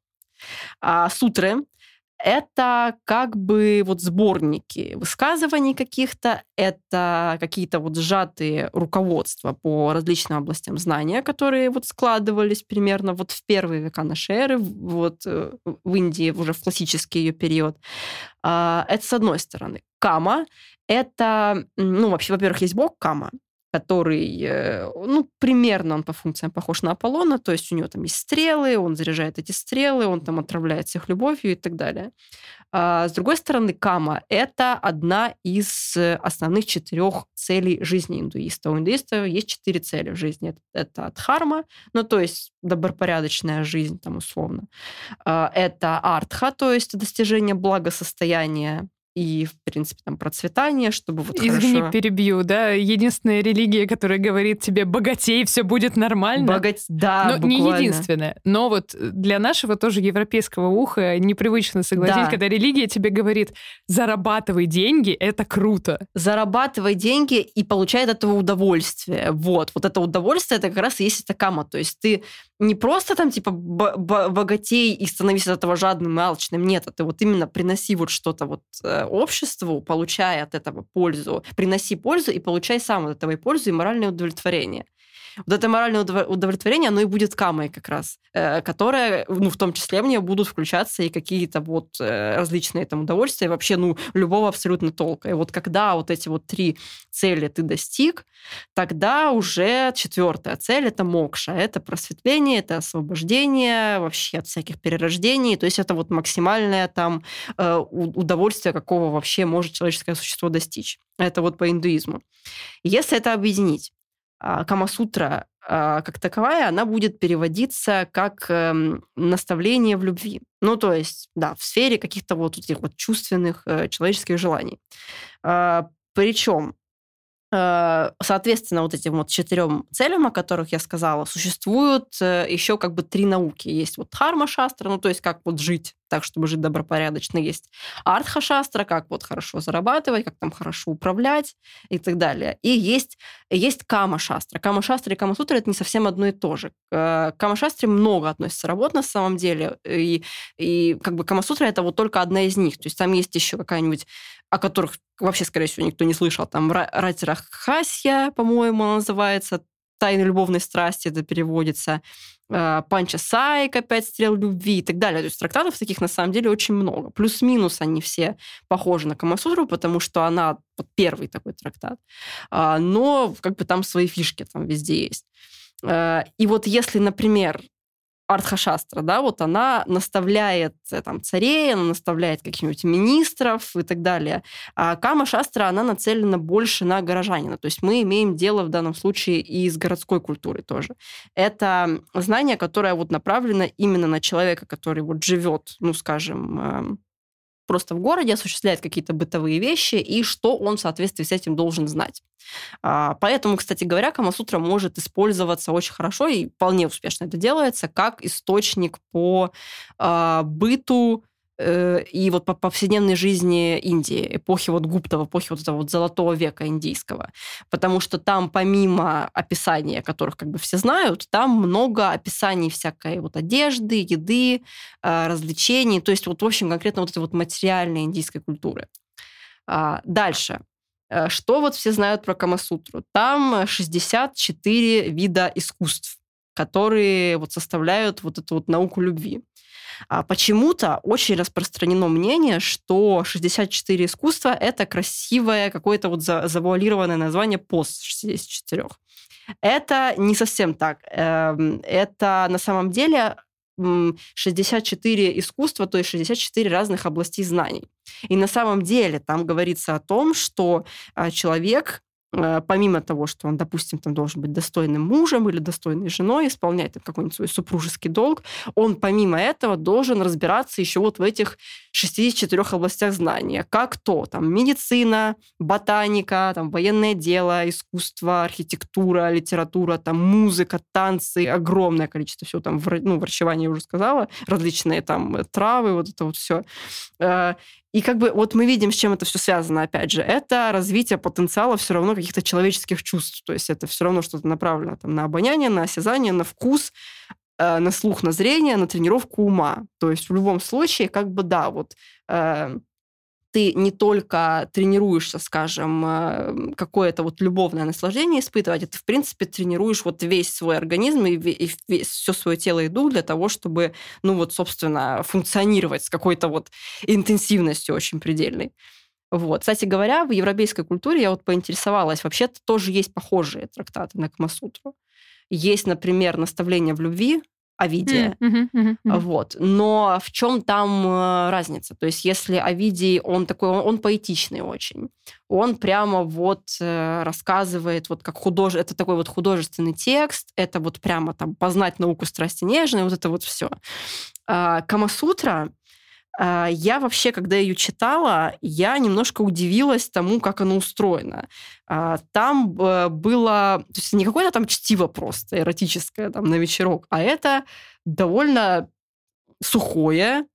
А сутры — это как бы вот сборники высказываний каких-то, это какие-то вот сжатые руководства по различным областям знания, которые вот складывались примерно вот в первые века нашей эры, вот в Индии уже в классический ее период. Это с одной стороны. Кама — это, ну, вообще, во-первых, есть бог Кама, который, ну, примерно он по функциям похож на Аполлона, то есть у него там есть стрелы, он заряжает эти стрелы, он там отравляет всех любовью и так далее. А с другой стороны, кама — это одна из основных четырех целей жизни индуиста. У индуиста есть четыре цели в жизни. Это дхарма, ну, то есть добропорядочная жизнь, там, условно. Это артха, то есть достижение благосостояния, и, в принципе, там, процветание, чтобы вот Извини, хорошо... Извини, перебью, да? Единственная религия, которая говорит тебе «богатей, все будет нормально». Богат... Да, но буквально. Не единственная. Но вот для нашего тоже европейского уха непривычно, согласись, да. Когда религия тебе говорит «зарабатывай деньги, это круто». Зарабатывай деньги и получай от этого удовольствие. Вот. Вот это удовольствие, это как раз и есть эта кама. То есть ты не просто там, типа, богатей и становись от этого жадным и алчным. Нет, а ты вот именно приноси вот что-то вот... обществу, получая от этого пользу, приноси пользу и получай сам от этого и пользу, и моральное удовлетворение. Вот это моральное удовлетворение, оно и будет камой как раз, которое, ну, в том числе в нее будут включаться и какие-то вот различные там удовольствия, вообще, ну, любого абсолютно толка. И вот когда вот эти вот три цели ты достиг, тогда уже четвертая цель — это мокша, это просветление, это освобождение вообще от всяких перерождений, то есть это вот максимальное там удовольствие, какого вообще может человеческое существо достичь. Это вот по индуизму. Если это объединить, Камасутра как таковая, она будет переводиться как наставление в любви. Ну, то есть, да, в сфере каких-то вот этих вот чувственных человеческих желаний. Причем, соответственно, вот этим вот четырем целям, о которых я сказала, существуют еще как бы три науки. Есть вот дхарма-шастра, ну, то есть как вот жить так, чтобы жить добропорядочно. Есть артха-шастра, как вот хорошо зарабатывать, как там хорошо управлять и так далее. И есть, есть кама-шастра. Кама-шастра и кама-сутра — это не совсем одно и то же. К кама-шастре много относится работ на самом деле, и, и как бы кама-сутра — это вот только одна из них. То есть там есть еще какая-нибудь, о которых вообще, скорее всего, никто не слышал. Там Ратирахасья, по-моему, она называется, «Тайны любовной страсти» это переводится, «Панча Сайка», «Пять стрел любви» и так далее. То есть трактатов таких на самом деле очень много. Плюс-минус они все похожи на Камасутру, потому что она первый такой трактат. Но как бы там свои фишки там везде есть. И вот если, например, Артха-шастра, да, вот она наставляет там царей, она наставляет каких-нибудь министров и так далее. А кама-шастра, она нацелена больше на горожанина. То есть мы имеем дело в данном случае и с городской культурой тоже. Это знание, которое вот направлено именно на человека, который вот живет, ну, скажем, просто в городе, осуществляет какие-то бытовые вещи, и что он в соответствии с этим должен знать. Поэтому, кстати говоря, Камасутра может использоваться очень хорошо, и вполне успешно это делается, как источник по быту и вот по повседневной жизни Индии, эпохи вот Гуптова, эпохи вот этого вот золотого века индийского. Потому что там помимо описаний, которых как бы все знают, там много описаний всякой вот одежды, еды, развлечений, то есть вот в общем конкретно вот этой вот материальной индийской культуры. Дальше. Что вот все знают про Камасутру? Там шестьдесят четыре вида искусств, которые вот составляют вот эту вот науку любви. А почему-то очень распространено мнение, что шестьдесят четыре искусства — это красивое какое-то вот завуалированное название пост шестьдесят четыре. Это не совсем так. Это на самом деле шестьдесят четыре искусства, то есть шестьдесят четыре разных областей знаний. И на самом деле там говорится о том, что человек, помимо того, что он, допустим, там, должен быть достойным мужем или достойной женой, исполнять там какой-нибудь свой супружеский долг, он, помимо этого, должен разбираться еще вот в этих шестидесяти четырёх областях знания. Как то, там, медицина, ботаника, там, военное дело, искусство, архитектура, литература, там, музыка, танцы, огромное количество всего, там, ну, врачевание, я уже сказала, различные там травы, вот это вот все. И как бы вот мы видим, с чем это все связано, опять же. Это развитие потенциала все равно каких-то человеческих чувств. То есть это все равно что-то направлено там, на обоняние, на осязание, на вкус, э, на слух, на зрение, на тренировку ума. То есть в любом случае, как бы да, вот... Э, ты не только тренируешься, скажем, какое-то вот любовное наслаждение испытывать, а ты, в принципе, тренируешь вот весь свой организм и, и весь, все свое тело и дух для того, чтобы, ну вот, собственно, функционировать с какой-то вот интенсивностью очень предельной. Вот. Кстати говоря, в европейской культуре я вот поинтересовалась, вообще-то тоже есть похожие трактаты на Камасутру. Есть, например, наставление в любви, Овидия. Mm-hmm, mm-hmm, mm-hmm. Вот. Но в чем там разница? То есть если Овидий, он такой, он, он поэтичный очень. Он прямо вот рассказывает, вот как художе... это такой вот художественный текст, это вот прямо там познать науку страсти нежной, вот это вот все. Камасутра, я вообще, когда ее читала, я немножко удивилась тому, как она устроена. Там было... То есть не какое-то там чтиво просто эротическое там, на вечерок, а это довольно сухое,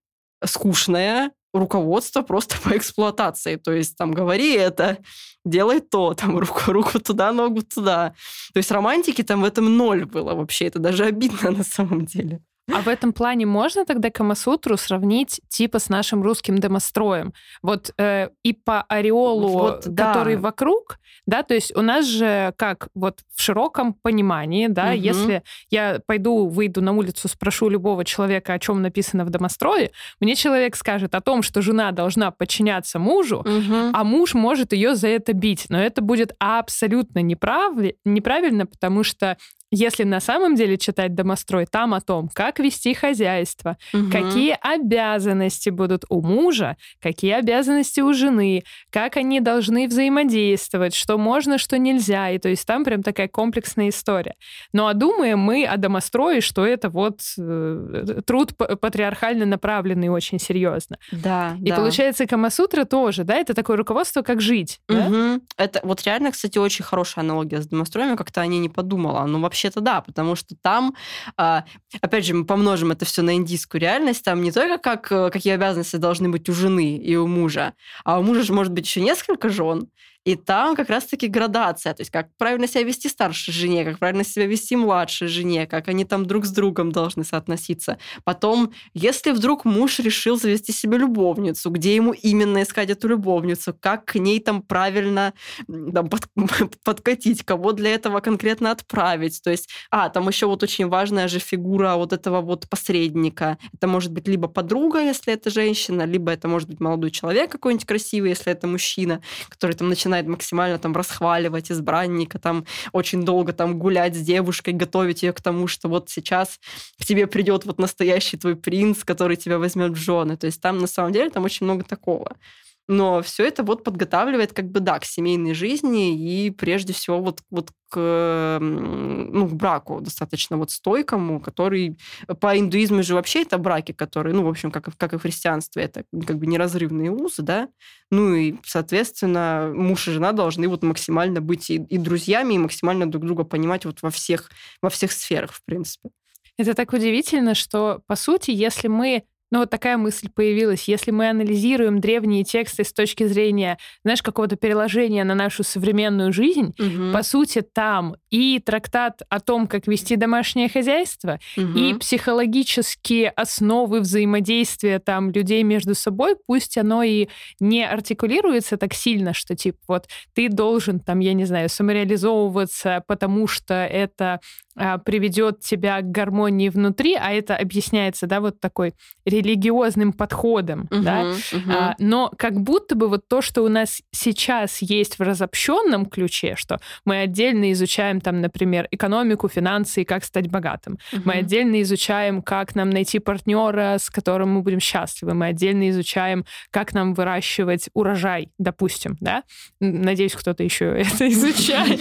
скучное руководство просто по эксплуатации. То есть там говори это, делай то, там руку, руку туда, ногу туда. То есть романтики там в этом ноль было вообще. Это даже обидно на самом деле. А в этом плане можно тогда Камасутру сравнить типа с нашим русским домостроем? Вот э, и по ореолу, вот, который да. вокруг, да, то есть у нас же как вот в широком понимании, да, угу. если я пойду, выйду на улицу, спрошу любого человека, о чем написано в домострое, мне человек скажет о том, что жена должна подчиняться мужу, угу. а муж может ее за это бить. Но это будет абсолютно неправ... неправильно, потому что если на самом деле читать домострой, там о том, как вести хозяйство, угу. какие обязанности будут у мужа, какие обязанности у жены, как они должны взаимодействовать, что можно, что нельзя. И то есть там прям такая комплексная история. Ну а думаем мы о домострое, что это вот э, труд патриархально направленный очень серьезно. Да, и да. получается, Камасутра тоже, да, это такое руководство, как жить. Угу. Да? Это вот реально, кстати, очень хорошая аналогия с домостроем, как-то о ней не подумала. Но вообще Вообще-то да, потому что там, опять же, мы помножим это все на индийскую реальность, там не только как, какие обязанности должны быть у жены и у мужа, а у мужа же может быть еще несколько жен, и там как раз-таки градация, то есть как правильно себя вести старшей жене, как правильно себя вести младшей жене, как они там друг с другом должны соотноситься. Потом, если вдруг муж решил завести себе любовницу, где ему именно искать эту любовницу, как к ней там правильно там, под, подкатить, кого для этого конкретно отправить. То есть, а, там еще вот очень важная же фигура вот этого вот посредника. Это может быть либо подруга, если это женщина, либо это может быть молодой человек какой-нибудь красивый, если это мужчина, который там начинает максимально там расхваливать избранника, там очень долго там гулять с девушкой, готовить ее к тому, что вот сейчас к тебе придет вот настоящий твой принц, который тебя возьмет в жены. То есть там на самом деле там очень много такого. Но все это вот подготавливает как бы, да, к семейной жизни и прежде всего вот, вот к, ну, к браку достаточно вот стойкому, который по индуизму же вообще это браки, которые, ну, в общем, как, как и в христианстве, это как бы неразрывные узы, да, ну и, соответственно, муж и жена должны вот максимально быть и, и друзьями, и максимально друг друга понимать вот во всех, во всех сферах, в принципе. Это так удивительно, что, по сути, если мы Ну, вот такая мысль появилась. Если мы анализируем древние тексты с точки зрения, знаешь, какого-то переложения на нашу современную жизнь, угу. по сути, там и трактат о том, как вести домашнее хозяйство, угу. и психологические основы взаимодействия там людей между собой, пусть оно и не артикулируется так сильно, что, типа, вот, ты должен, там, я не знаю, самореализовываться, потому что это а, приведет тебя к гармонии внутри, а это объясняется, да, вот такой религиозным подходом, угу, да, угу. А, но как будто бы вот то, что у нас сейчас есть в разобщенном ключе, что мы отдельно изучаем там, например, экономику, финансы и как стать богатым, угу. мы отдельно изучаем, как нам найти партнера, с которым мы будем счастливы, мы отдельно изучаем, как нам выращивать урожай, допустим, да, надеюсь, кто-то еще это изучает.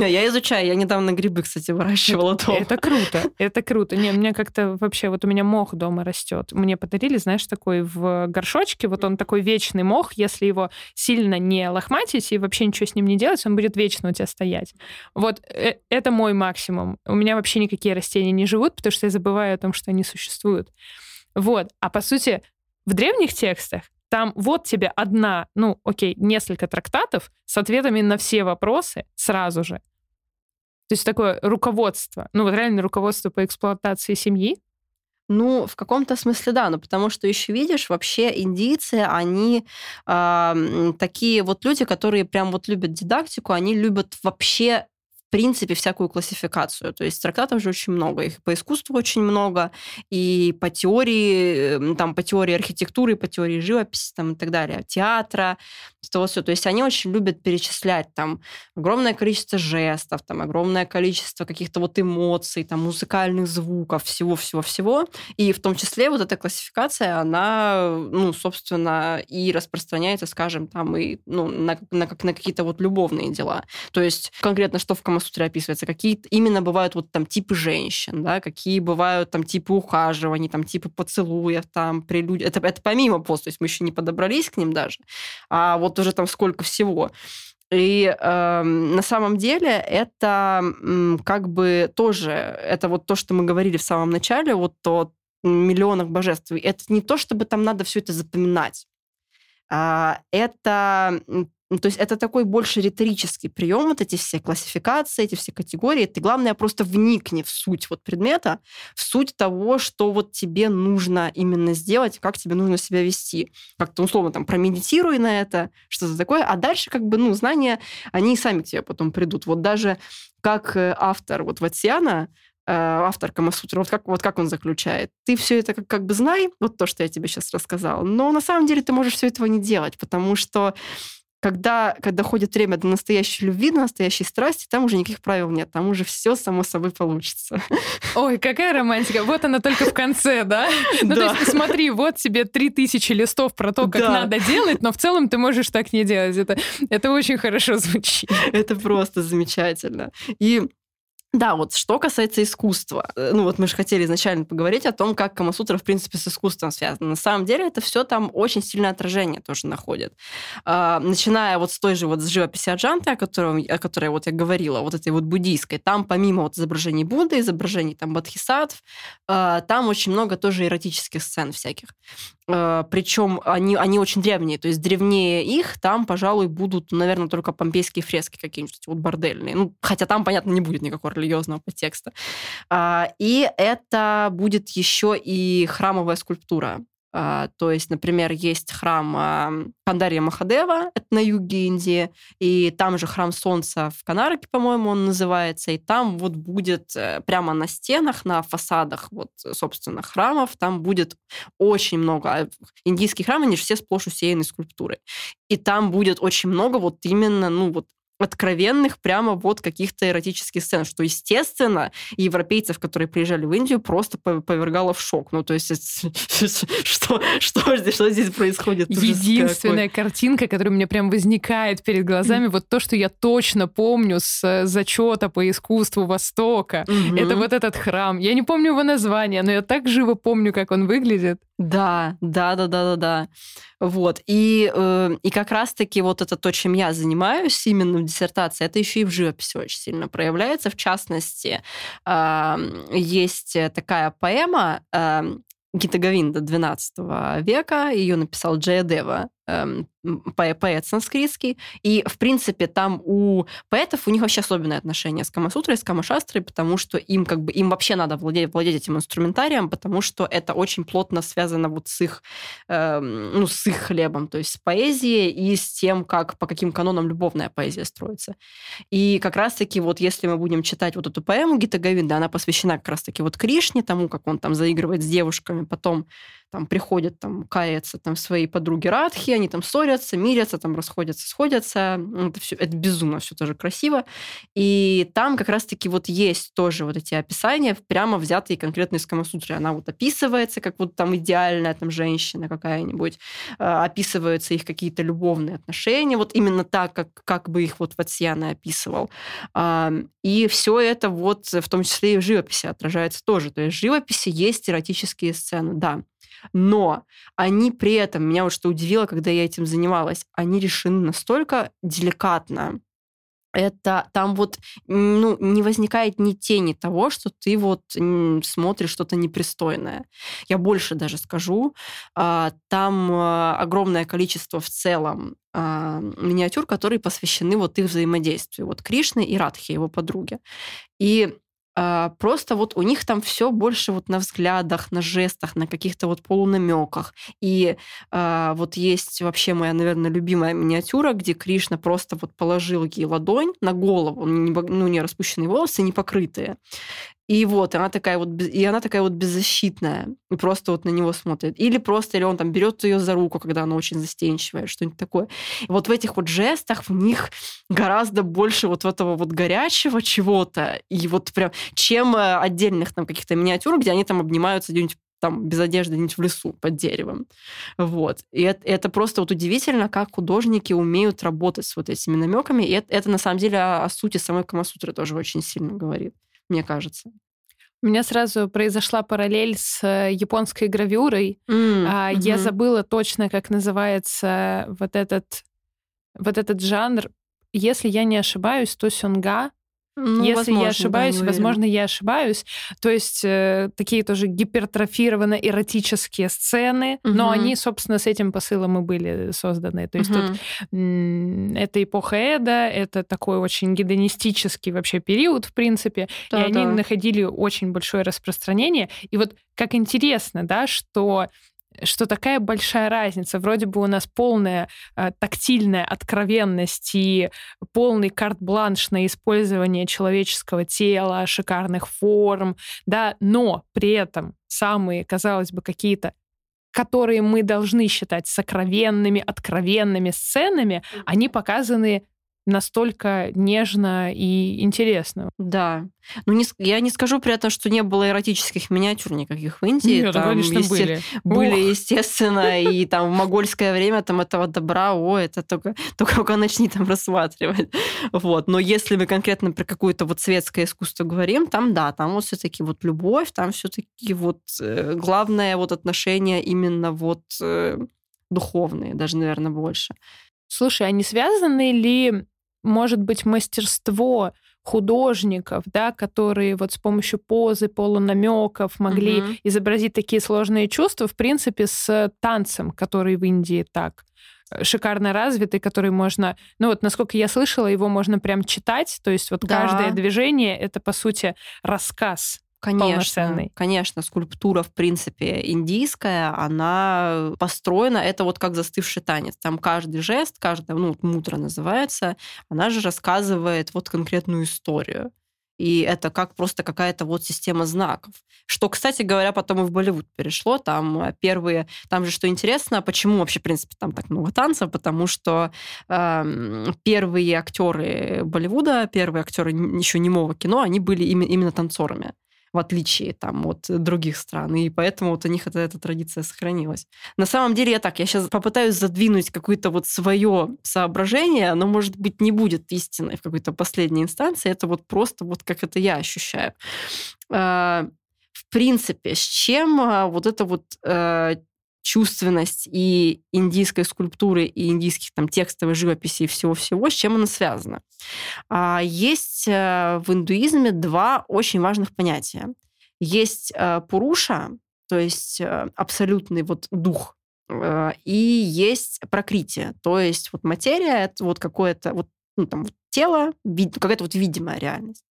Я изучаю, я недавно грибы, кстати, выращивала дома. Это круто, это круто. Не, у меня как-то вообще вот у меня мох дома растет. Мне подарили, знаешь, такой в горшочке, вот он такой вечный мох, если его сильно не лохматить и вообще ничего с ним не делать, он будет вечно у тебя стоять. Вот это мой максимум. У меня вообще никакие растения не живут, потому что я забываю о том, что они существуют. Вот. А по сути, в древних текстах там вот тебе одна, ну, окей, несколько трактатов с ответами на все вопросы сразу же. То есть такое руководство, ну, вот реально руководство по эксплуатации семьи. Ну, в каком-то смысле да, но потому что еще видишь, вообще индийцы, они э, такие вот люди, которые прям вот любят дидактику, они любят вообще принципе, всякую классификацию. То есть трактатов же очень много, их по искусству очень много, и по теории, там, по теории архитектуры, по теории живописи, там, и так далее, театра, того все. То есть они очень любят перечислять там огромное количество жестов, там, огромное количество каких-то вот эмоций, там, музыкальных звуков, всего-всего-всего. И в том числе вот эта классификация, она, ну, собственно, и распространяется, скажем, там, и, ну, на, на, на какие-то вот любовные дела. То есть конкретно что в Камасутре описывается, какие именно бывают вот там типы женщин, да, какие бывают там типы ухаживаний, там, типы поцелуев, там, прелюдий. Это, это помимо пост, то есть мы еще не подобрались к ним даже, а вот уже там сколько всего. И э, на самом деле это м, как бы тоже, это вот то, что мы говорили в самом начале, вот о миллионах божеств. Это не то, чтобы там надо все это запоминать. А, это... То есть это такой больше риторический прием, вот эти все классификации, эти все категории. Ты, главное, просто вникни в суть вот предмета, в суть того, что вот тебе нужно именно сделать, как тебе нужно себя вести. Как-то, условно, там, промедитируй на это, что-то такое. А дальше, как бы, ну, знания, они и сами к тебе потом придут. Вот даже как автор вот Ватсьяна, автор Камасутры, вот как, вот как он заключает. Ты все это как, как бы знай, вот то, что я тебе сейчас рассказала, но на самом деле ты можешь все этого не делать, потому что Когда, когда ходит время до настоящей любви, до настоящей страсти, там уже никаких правил нет, там уже все само собой получится. Ой, какая романтика! Вот она только в конце, да? Ну, то есть, смотри, вот тебе три тысячи листов про то, как надо делать, но в целом ты можешь так не делать. Это очень хорошо звучит. Это просто замечательно. И да, вот что касается искусства. Ну вот мы же хотели изначально поговорить о том, как Камасутра, в принципе, с искусством связана. На самом деле это все там очень сильное отражение тоже находит. Э, начиная вот с той же вот живописи Аджанты, о которой, о которой вот я говорила, вот этой вот буддийской, там помимо вот изображений Будды, изображений там бодхисаттв, э, там очень много тоже эротических сцен всяких. Э, причем они, они очень древние, то есть древнее их там, пожалуй, будут, наверное, только помпейские фрески какие-нибудь, вот бордельные. Ну, хотя там, понятно, не будет никакой религии, религиозного подтекста. И это будет еще и храмовая скульптура. То есть, например, есть храм Кандарья Махадева, это на юге Индии, и там же храм Солнца в Канараке, по-моему, он называется, и там вот будет прямо на стенах, на фасадах вот, собственно, храмов, там будет очень много. Индийские храмы, они же все сплошь усеяны скульптурой. И там будет очень много вот именно, ну вот, откровенных прямо вот каких-то эротических сцен, что, естественно, европейцев, которые приезжали в Индию, просто повергало в шок. Ну, то есть, что, что, здесь, что здесь происходит? Единственная картинка, которая у меня прям возникает перед глазами, вот то, что я точно помню с зачета по искусству Востока, это вот этот храм. Я не помню его название, но я так живо помню, как он выглядит. Да, да, да, да, да, да. Вот. И, э, и как раз-таки вот это то, чем я занимаюсь именно в диссертации, это еще и в живописи очень сильно проявляется. В частности, э, есть такая поэма э, Гитаговинда двенадцатого века, ее написал Джаядева, поэт санскритский. И, в принципе, там у поэтов, у них вообще особенное отношение с Камасутрой, с Камашастрой, потому что им, как бы, им вообще надо владеть, владеть этим инструментарием, потому что это очень плотно связано вот с их, э, ну, с их хлебом, то есть с поэзией и с тем, как, по каким канонам любовная поэзия строится. И как раз-таки вот если мы будем читать вот эту поэму Гитаговинда, она посвящена как раз-таки вот Кришне, тому, как он там заигрывает с девушками, потом там приходит, там, кается там своей подруге Радхи, они там ссорятся, мирятся, там расходятся, сходятся. Это, все, это безумно, все тоже красиво. И там как раз-таки вот есть тоже вот эти описания, прямо взятые конкретно из Камасутры. Она вот описывается, как вот там идеальная там женщина какая-нибудь, описываются их какие-то любовные отношения, вот именно так, как, как бы их вот Ватсьяна описывал. И все это вот в том числе и в живописи отражается тоже. То есть в живописи есть эротические сцены, да. Но они при этом, меня вот что удивило, когда я этим занималась, они решены настолько деликатно. Это там вот, ну, не возникает ни тени того, что ты вот смотришь что-то непристойное. Я больше даже скажу, там огромное количество в целом миниатюр, которые посвящены вот их взаимодействию. Вот Кришны и Радхи, его подруге. И Просто вот у них там все больше вот на взглядах, на жестах, на каких-то вот полунамеках. И э, вот есть вообще моя, наверное, любимая миниатюра, где Кришна просто вот положил ей ладонь на голову, ну, не распущенные волосы, не покрытые. И вот она такая вот, и она такая вот беззащитная, и просто вот на него смотрит. Или просто, или он там берет ее за руку, когда она очень застенчивая, что-нибудь такое. И вот в этих вот жестах в них гораздо больше вот этого вот горячего чего-то, и вот прям, чем отдельных там каких-то миниатюр, где они там обнимаются где-нибудь там без одежды, где-нибудь в лесу под деревом. Вот. И это, это просто вот удивительно, как художники умеют работать с вот этими намеками. И это, это на самом деле о, о сути самой Камасутры тоже очень сильно говорит, мне кажется. У меня сразу произошла параллель с японской гравюрой. Mm, а, mm-hmm. Я забыла точно, как называется вот этот, вот этот жанр. Если я не ошибаюсь, то сёнга. Ну, Если возможно, я ошибаюсь, да, возможно, я ошибаюсь. То есть э, такие тоже гипертрофированно-эротические сцены, угу. но они, собственно, с этим посылом и были созданы. То есть угу. тут м- это эпоха Эда, это такой очень гедонистический вообще период, в принципе, да, и да. они находили очень большое распространение. И вот как интересно, да, что... что такая большая разница. Вроде бы у нас полная э, тактильная откровенность и полный карт-бланш на использование человеческого тела, шикарных форм, да, но при этом самые, казалось бы, какие-то, которые мы должны считать сокровенными, откровенными сценами, они показаны настолько нежно и интересно. Да. Ну, не, я не скажу при этом, что не было эротических миниатюр никаких в Индии. Нет, там, конечно, есте... были. Были, Ох. естественно, и там в могольское время там этого добра, о, это только, только начни там рассматривать. Вот. Но если мы конкретно про какое-то вот светское искусство говорим, там, да, там вот все-таки вот любовь, там все-таки вот э, главное вот отношение именно вот э, духовные, даже, наверное, больше. Слушай, а не связаны ли... может быть, мастерство художников, да, которые вот с помощью позы, полунамеков могли mm-hmm. изобразить такие сложные чувства, в принципе, с танцем, который в Индии так шикарно развит, и который можно... Ну вот, насколько я слышала, его можно прям читать, то есть вот да. каждое движение — это, по сути, рассказ. Конечно, конечно, скульптура, в принципе, индийская, она построена, это вот как застывший танец. Там каждый жест, каждая, ну, мудра называется, она же рассказывает вот конкретную историю. И это как просто какая-то вот система знаков. Что, кстати говоря, потом и в Болливуд перешло. Там первые... Там же что интересно, почему вообще, в принципе, там так много танцев, потому что э, первые актеры Болливуда, первые актеры еще немого кино, они были им, именно танцорами, в отличие там, от других стран. И поэтому вот у них эта, эта традиция сохранилась. На самом деле я так, я сейчас попытаюсь задвинуть какое-то вот свое соображение, оно, может быть, не будет истиной в какой-то последней инстанции. Это вот просто вот как это я ощущаю. В принципе, с чем вот это вот... чувственность и индийской скульптуры, и индийских там текстовой живописи, и всего-всего, с чем она связана. Есть в индуизме два очень важных понятия. Есть пуруша, то есть абсолютный вот дух, и есть пракрити, то есть вот материя, это вот какое-то вот, ну, там, тело, какая-то вот видимая реальность.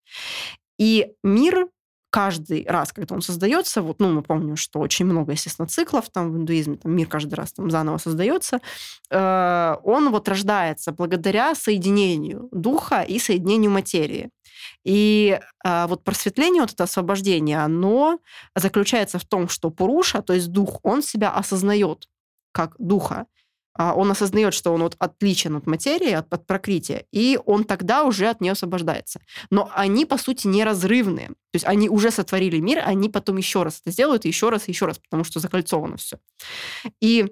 И мир каждый раз, когда он создается, вот, ну, мы помним, что очень много, естественно, циклов там в индуизме, там мир каждый раз там заново создается, э, он вот рождается благодаря соединению духа и соединению материи. И э, вот просветление, вот это освобождение, оно заключается в том, что пуруша, то есть дух, он себя осознает как духа. Он осознает, что он вот отличен от материи, от, от пракрити, и он тогда уже от нее освобождается. Но они, по сути, неразрывные. То есть они уже сотворили мир, они потом еще раз это сделают, еще раз, еще раз, потому что закольцовано все. И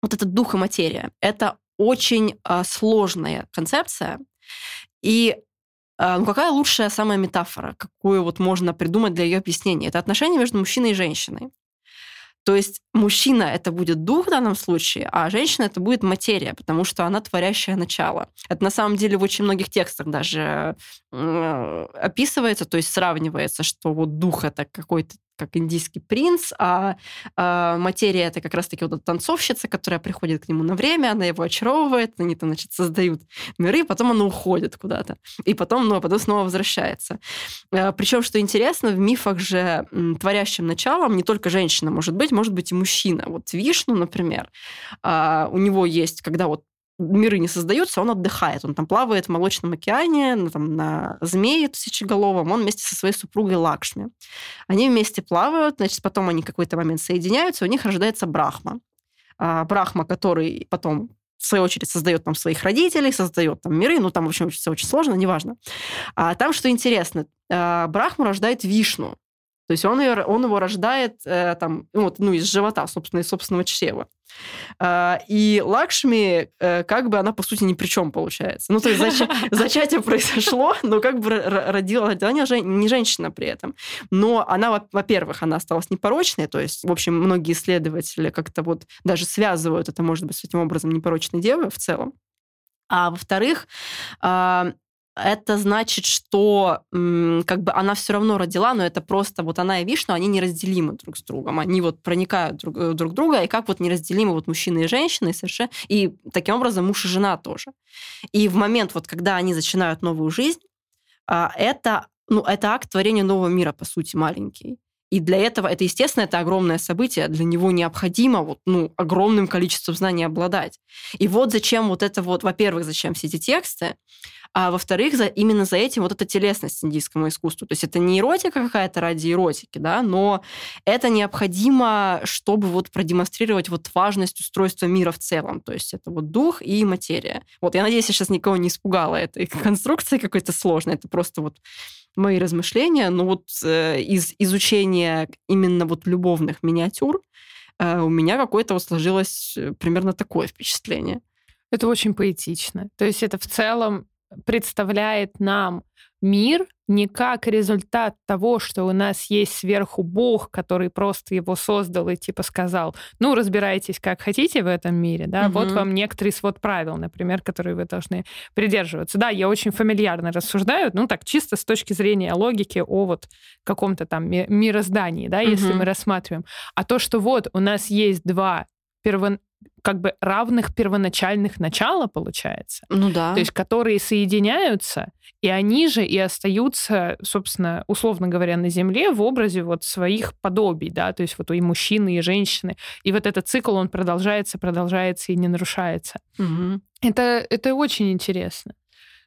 вот этот дух и материя — это очень а, сложная концепция. И а, ну, какая лучшая самая метафора, какую вот можно придумать для ее объяснения? Это отношение между мужчиной и женщиной. То есть мужчина — это будет дух в данном случае, а женщина — это будет материя, потому что она творящее начало. Это на самом деле в очень многих текстах даже описывается, то есть сравнивается, что вот дух — это какой-то как индийский принц, а, а материя — это как раз-таки вот эта танцовщица, которая приходит к нему на время, она его очаровывает, они там, значит, создают миры, потом она уходит куда-то. И потом, ну, а потом снова возвращается. А, причем, что интересно, в мифах же м, творящим началом не только женщина может быть, может быть и мужчина. Вот Вишну, например, а, у него есть, когда вот миры не создаются, он отдыхает. Он там плавает в молочном океане, на, там, на змее тысячеголовом, он вместе со своей супругой Лакшми. Они вместе плавают, значит, потом они в какой-то момент соединяются, у них рождается Брахма. А, Брахма, который потом, в свою очередь, создает там своих родителей, создает там миры, ну там, в общем, все очень сложно, неважно. А там, что интересно, Брахма рождает Вишну. То есть он, ее, он его рождает там, вот, ну, из живота, собственно, из собственного чрева. И Лакшми, как бы она, по сути, ни при чем получается. Ну, то есть зач... зачатие произошло, но как бы родила, родила не женщина при этом. Но она, во-первых, она осталась непорочной, то есть, в общем, многие исследователи как-то вот даже связывают это, может быть, с этим образом непорочной девы в целом. А во-вторых, это значит, что как бы она все равно родила, но это просто вот она и Вишну, они неразделимы друг с другом. Они вот проникают друг в друга, и как вот неразделимы вот мужчина и женщина, и, совершенно... и таким образом муж и жена тоже. И в момент, вот, когда они начинают новую жизнь, это, ну, это акт творения нового мира, по сути, маленький. И для этого, это, естественно, это огромное событие, для него необходимо вот, ну, огромным количеством знаний обладать. И вот зачем вот это вот, во-первых, зачем все эти тексты, а во-вторых, за, именно за этим вот эта телесность индийскому искусству. То есть это не эротика какая-то ради эротики, да, но это необходимо, чтобы вот продемонстрировать вот важность устройства мира в целом. То есть это вот дух и материя. Вот, я надеюсь, я сейчас никого не испугала этой конструкции какой-то сложной. Это просто вот мои размышления, но вот э, из изучения именно вот любовных миниатюр э, у меня какое-то вот сложилось примерно такое впечатление. Это очень поэтично. То есть это в целом представляет нам мир не как результат того, что у нас есть сверху Бог, который просто его создал и типа сказал, ну, разбирайтесь как хотите в этом мире, да, угу. Вот вам некоторый свод правил, например, которые вы должны придерживаться. Да, я очень фамильярно рассуждаю, ну, так, чисто с точки зрения логики о вот каком-то там мироздании, да, угу. Если мы рассматриваем. А то, что вот у нас есть два первоначальных, как бы равных первоначальных начала, получается. Ну да. То есть которые соединяются, и они же и остаются, собственно, условно говоря, на Земле в образе вот своих подобий, да, то есть вот и мужчины, и женщины. И вот этот цикл, он продолжается, продолжается и не нарушается. Угу. Это, это очень интересно.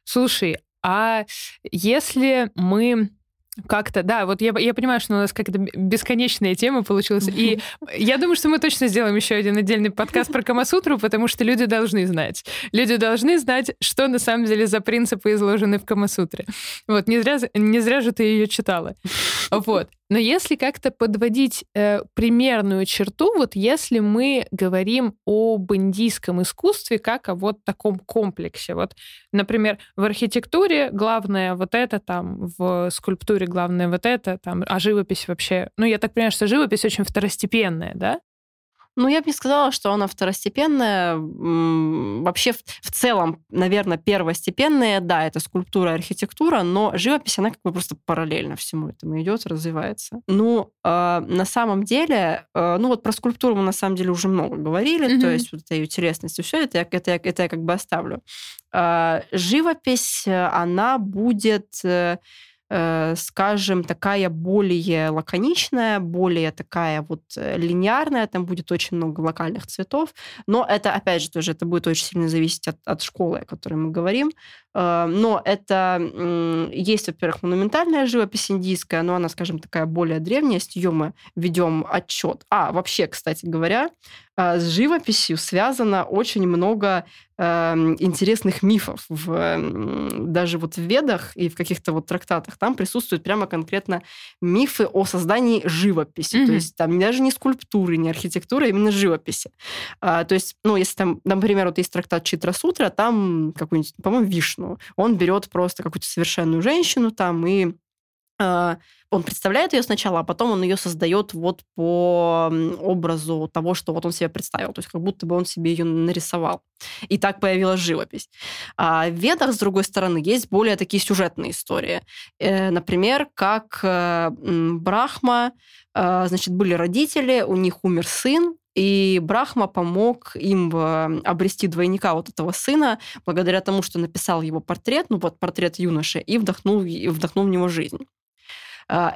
Слушай, а если мы... Как-то, да, вот я, я понимаю, что у нас как-то бесконечная тема получилась, и я думаю, что мы точно сделаем еще один отдельный подкаст про Камасутру, потому что люди должны знать. Люди должны знать, что на самом деле за принципы изложены в Камасутре. Вот, не зря, не зря же ты ее читала. Вот. Но если как-то подводить э, примерную черту, вот если мы говорим об индийском искусстве как о вот таком комплексе. Вот, например, в архитектуре главное вот это, там, в скульптуре главное вот это, там, а живопись вообще... Ну, я так понимаю, что живопись очень второстепенная, да? Ну, я бы не сказала, что она второстепенная. Вообще, в целом, наверное, первостепенная, да, это скульптура, архитектура, но живопись, она как бы просто параллельно всему этому идет, развивается. Ну, э, на самом деле, э, ну вот про скульптуру мы на самом деле уже много говорили, mm-hmm. То есть вот эта ее телесность и все, это, это, это, это я как бы оставлю. Э, живопись, она будет... Э, скажем, такая более лаконичная, более такая вот линейная, там будет очень много локальных цветов, но это, опять же, тоже это будет очень сильно зависеть от, от школы, о которой мы говорим, но это есть, во-первых, монументальная живопись индийская, но она, скажем, такая более древняя, с нее мы ведем отчет. А, вообще, кстати говоря, с живописью связано очень много интересных мифов. В, даже вот в Ведах и в каких-то вот трактатах там присутствуют прямо конкретно мифы о создании живописи. Mm-hmm. То есть там даже не скульптуры, не архитектуры, а именно живописи. А, то есть, ну, если там, например, вот есть трактат Читра-сутра, там какой-нибудь, по-моему, Вишну. Он берет просто какую-то совершенную женщину там и Он представляет ее сначала, а потом он ее создает вот по образу того, что вот он себе представил. То есть как будто бы он себе ее нарисовал. И так появилась живопись. А в Ведах, с другой стороны, есть более такие сюжетные истории. Например, как Брахма, значит, были родители, у них умер сын, и Брахма помог им обрести двойника вот этого сына благодаря тому, что написал его портрет, ну вот портрет юноши, и вдохнул, вдохнул в него жизнь.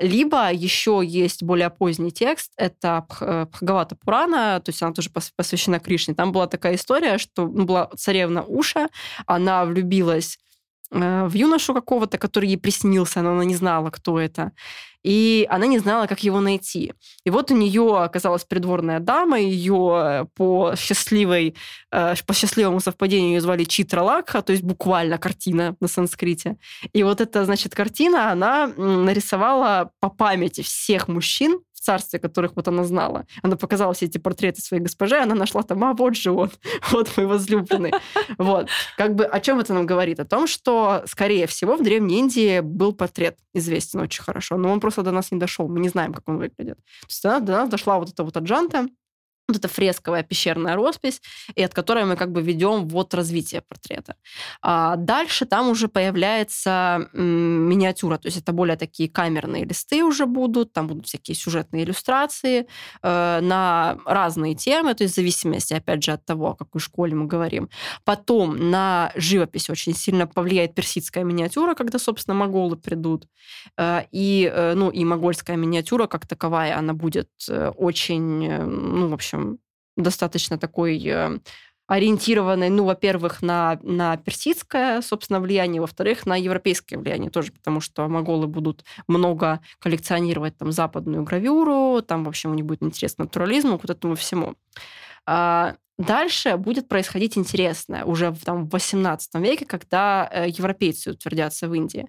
Либо еще есть более поздний текст, это Бхагавата Пурана, то есть она тоже посвящена Кришне. Там была такая история, что была царевна Уша, она влюбилась в юношу какого-то, который ей приснился, но она не знала, кто это. И она не знала, как его найти. И вот у нее оказалась придворная дама, ее по, счастливой, по счастливому совпадению ее звали Читра Лакха, то есть буквально картина на санскрите. И вот эта, значит, картина, она нарисовала по памяти всех мужчин в царстве, которых вот она знала. Она показала все эти портреты своей госпоже, она нашла там, а вот же он, вот мой возлюбленный. Вот. Как бы о чем это нам говорит? О том, что, скорее всего, в Древней Индии был портрет известен очень хорошо, но он просто до нас не дошел, мы не знаем, как он выглядит. То есть до нас дошла вот эта вот Аджанта, вот эта фресковая пещерная роспись, и от которой мы как бы ведем вот развитие портрета. А дальше там уже появляется миниатюра, то есть это более такие камерные листы уже будут, там будут всякие сюжетные иллюстрации э, на разные темы, то есть в зависимости, опять же, от того, о какой школе мы говорим. Потом на живопись очень сильно повлияет персидская миниатюра, когда, собственно, моголы придут. Э, и, э, ну, и могольская миниатюра как таковая, она будет очень, ну, в общем, достаточно такой ориентированной, ну, во-первых, на, на персидское, собственно, влияние, во-вторых, на европейское влияние тоже, потому что моголы будут много коллекционировать там западную гравюру, там, в общем, у них будет интерес к натурализму, к этому всему. Дальше будет происходить интересное уже там, в восемнадцатом веке, когда европейцы утвердятся в Индии.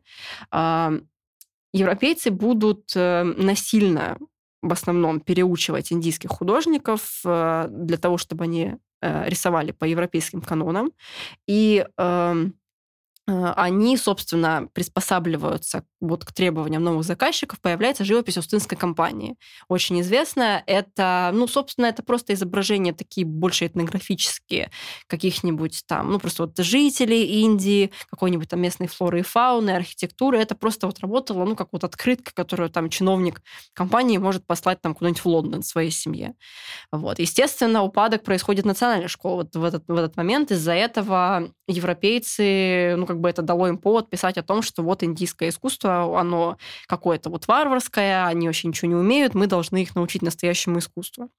Европейцы будут насильно в основном переучивать индийских художников для того, чтобы они рисовали по европейским канонам. И они, собственно, приспосабливаются вот к требованиям новых заказчиков. Появляется живопись Устинской компании. Очень известная. Это, ну, собственно, это просто изображения такие больше этнографические, каких-нибудь там, ну, просто вот жителей Индии, какой-нибудь там местной флоры и фауны, архитектуры. Это просто вот работало, ну, как вот открытка, которую там чиновник компании может послать там куда-нибудь в Лондон своей семье. Вот. Естественно, упадок происходит национальной школы вот в этот, в этот момент. Из-за этого европейцы, ну, как Как бы это дало им повод писать о том, что вот индийское искусство, оно какое-то вот варварское, они вообще ничего не умеют, мы должны их научить настоящему искусству.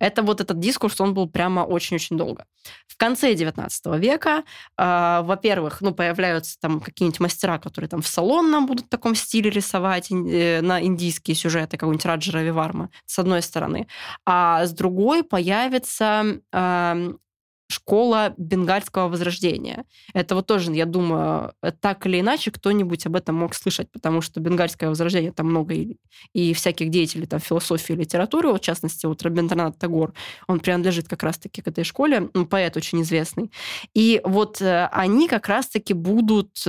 Это вот этот дискурс, он был прямо очень-очень долго. В конце девятнадцатого века, э, во-первых, ну, появляются там какие-нибудь мастера, которые там в салонном будут в таком стиле рисовать э, на индийские сюжеты, какой-нибудь Раджа Равиварма, с одной стороны. А с другой появится... Э, школа бенгальского возрождения. Это вот тоже, я думаю, так или иначе кто-нибудь об этом мог слышать, потому что бенгальское возрождение, там много и, и всяких деятелей там, философии и литературы, вот, в частности, вот Рабиндранат Тагор, он принадлежит как раз-таки к этой школе, поэт очень известный. И вот они как раз-таки будут...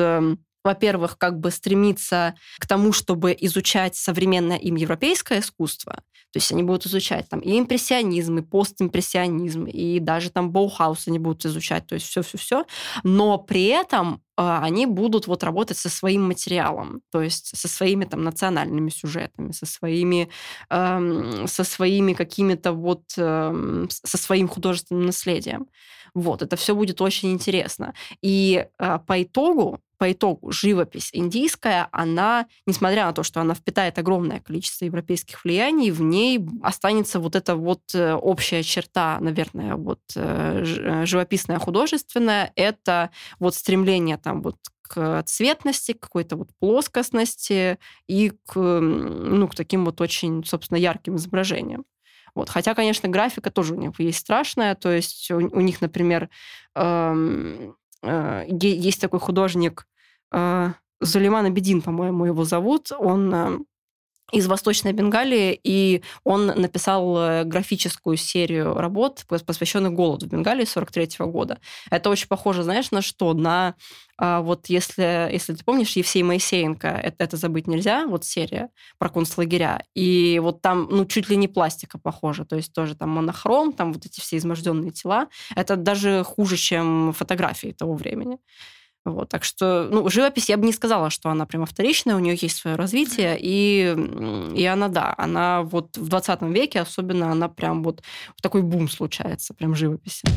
во-первых, как бы стремиться к тому, чтобы изучать современное им европейское искусство. То есть они будут изучать там и импрессионизм, и постимпрессионизм, и даже там Баухаус они будут изучать, то есть все-все-все. Но при этом они будут вот работать со своим материалом, то есть со своими там национальными сюжетами, со своими, эм, со своими какими-то вот, эм, со своим художественным наследием. Вот, это все будет очень интересно. И э, по итогу, по итогу живопись индийская, она, несмотря на то, что она впитает огромное количество европейских влияний, в ней останется вот эта вот общая черта, наверное, вот э, живописная, художественная, это вот стремление там вот к цветности, к какой-то вот плоскостности и к, ну, к таким вот очень, собственно, ярким изображениям. Вот. Хотя, конечно, графика тоже у них есть страшная. То есть у, у них, например, э, э, есть такой художник э, Зулейман Абидин, по-моему, его зовут. Он... Э, из Восточной Бенгалии, и он написал графическую серию работ, посвященных голоду в Бенгалии сорок третьего года. Это очень похоже, знаешь, на что? На вот если, если ты помнишь, Евсей Моисеенко, это, это забыть нельзя, вот серия про концлагеря, и вот там, ну, чуть ли не пластика похожа, то есть тоже там монохром, там вот эти все изможденные тела. Это даже хуже, чем фотографии того времени. Вот, так что, ну, живопись, я бы не сказала, что она прям вторичная, у нее есть свое развитие, и, и она, да, она вот в двадцатом веке особенно, она прям вот в такой бум случается, прям живописи.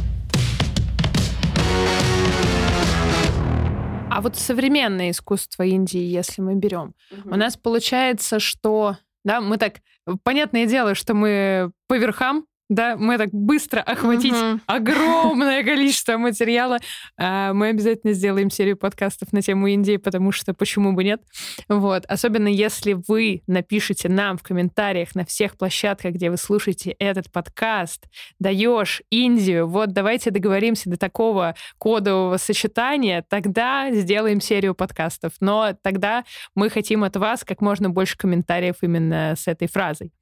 А вот современное искусство Индии, если мы берем, угу. у нас получается, что, да, мы так, понятное дело, что мы по верхам, да, мы так быстро охватить угу. огромное количество материала. Мы обязательно сделаем серию подкастов на тему Индии, потому что почему бы нет? Вот. Особенно если вы напишите нам в комментариях на всех площадках, где вы слушаете этот подкаст, даешь Индию, вот давайте договоримся до такого кодового сочетания, тогда сделаем серию подкастов. Но тогда мы хотим от вас как можно больше комментариев именно с этой фразой.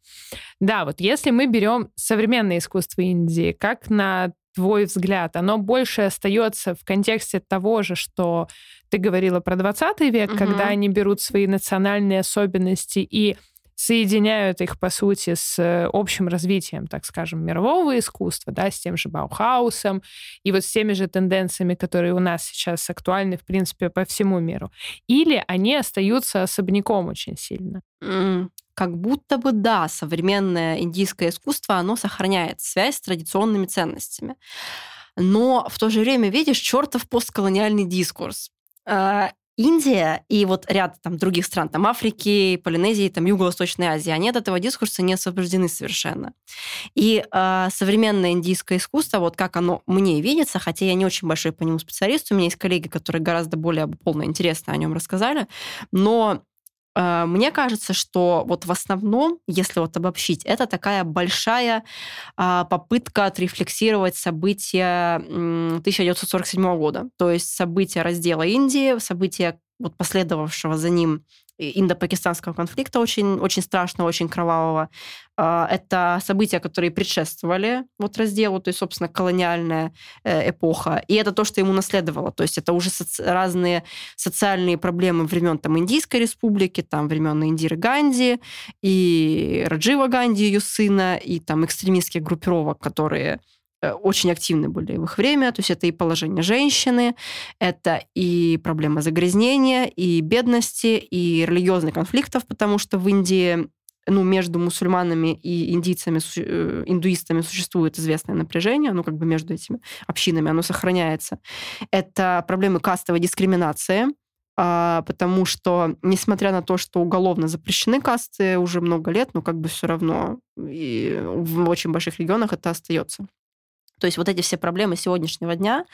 Да, вот если мы берем современное искусство Индии, как, на твой взгляд, оно больше остается в контексте того же, что ты говорила про двадцатый век, угу. когда они берут свои национальные особенности и соединяют их, по сути, с общим развитием, так скажем, мирового искусства, да, с тем же Баухаусом и вот с теми же тенденциями, которые у нас сейчас актуальны, в принципе, по всему миру. Или они остаются особняком очень сильно? Mm. Как будто бы, да, современное индийское искусство, оно сохраняет связь с традиционными ценностями. Но в то же время, видишь, чертов постколониальный дискурс. Индия и вот ряд там других стран, там Африки, Полинезии, там Юго-Восточной Азии, они от этого дискурса не освобождены совершенно. И э, современное индийское искусство, вот как оно мне видится, хотя я не очень большой по нему специалист, у меня есть коллеги, которые гораздо более полно интересно о нем рассказали, но э, мне кажется, что вот в основном, если вот обобщить, это такая большая э, попытка отрефлексировать события тысяча девятьсот сорок седьмого года, то есть события раздела Индии, события вот последовавшего за ним индо-пакистанского конфликта, очень, очень страшного, очень кровавого. Это события, которые предшествовали вот разделу, то есть, собственно, колониальная эпоха. И это то, что ему наследовало. То есть это уже соци- разные социальные проблемы времен там, Индийской республики, там, времен Индиры Ганди и Раджива Ганди, ее сына, и там экстремистских группировок, которые очень активны были в их время, то есть это и положение женщины, это и проблема загрязнения, и бедности, и религиозных конфликтов, потому что в Индии, ну, между мусульманами и индийцами, индуистами существует известное напряжение, ну, как бы между этими общинами оно сохраняется. Это проблемы кастовой дискриминации, потому что, несмотря на то, что уголовно запрещены касты уже много лет, но как бы все равно и в очень больших регионах это остается. То есть вот эти все проблемы сегодняшнего дня,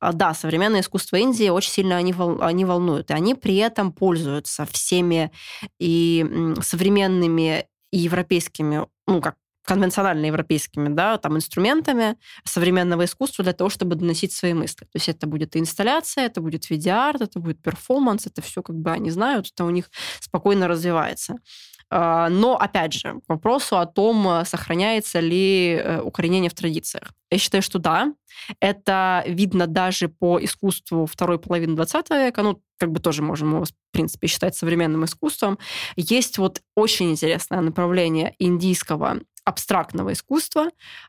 да, современное искусство Индии очень сильно они, вол, они волнуют, и они при этом пользуются всеми и современными, и европейскими, ну, как конвенционально европейскими, да, там, инструментами современного искусства для того, чтобы доносить свои мысли. То есть это будет инсталляция, это будет видеоарт, это будет перформанс, это все как бы они знают, это у них спокойно развивается. Но, опять же, к вопросу о том, сохраняется ли укоренение в традициях. Я считаю, что да. Это видно даже по искусству второй половины двадцатого века. Ну, как бы тоже можем его, в принципе, считать современным искусством. Есть вот очень интересное направление индийского абстрактного искусства.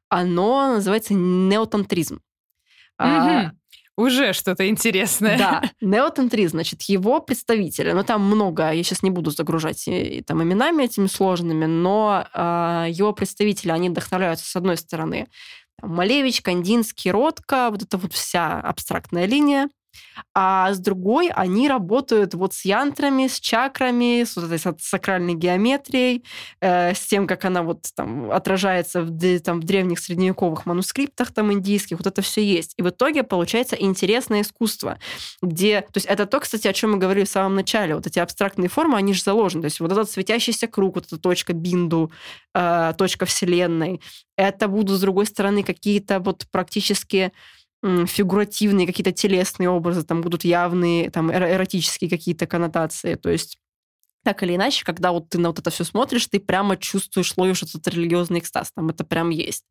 Оно называется неотантризм. Mm-hmm. Уже что-то интересное. Да, неотантризм, значит, его представители. Ну, там много, я сейчас не буду загружать и, и, там, именами этими сложными, но э, его представители, они вдохновляются, с одной стороны, там, Малевич, Кандинский, Ротко, вот эта вот вся абстрактная линия, а с другой они работают вот с янтрами, с чакрами, с вот этой с сакральной геометрией, э, с тем, как она вот там отражается в, там, в древних средневековых манускриптах там, индийских. Вот это все есть. И в итоге получается интересное искусство, где... То есть это то, кстати, о чем мы говорили в самом начале. Вот эти абстрактные формы, они же заложены. То есть вот этот светящийся круг, вот эта точка бинду, э, точка вселенной. Это будут, с другой стороны, какие-то вот практически... фигуративные какие-то телесные образы, там будут явные, там эротические какие-то коннотации, то есть Так или иначе, когда вот ты на вот это все смотришь, ты прямо чувствуешь, ловишь этот религиозный экстаз, там это прям есть.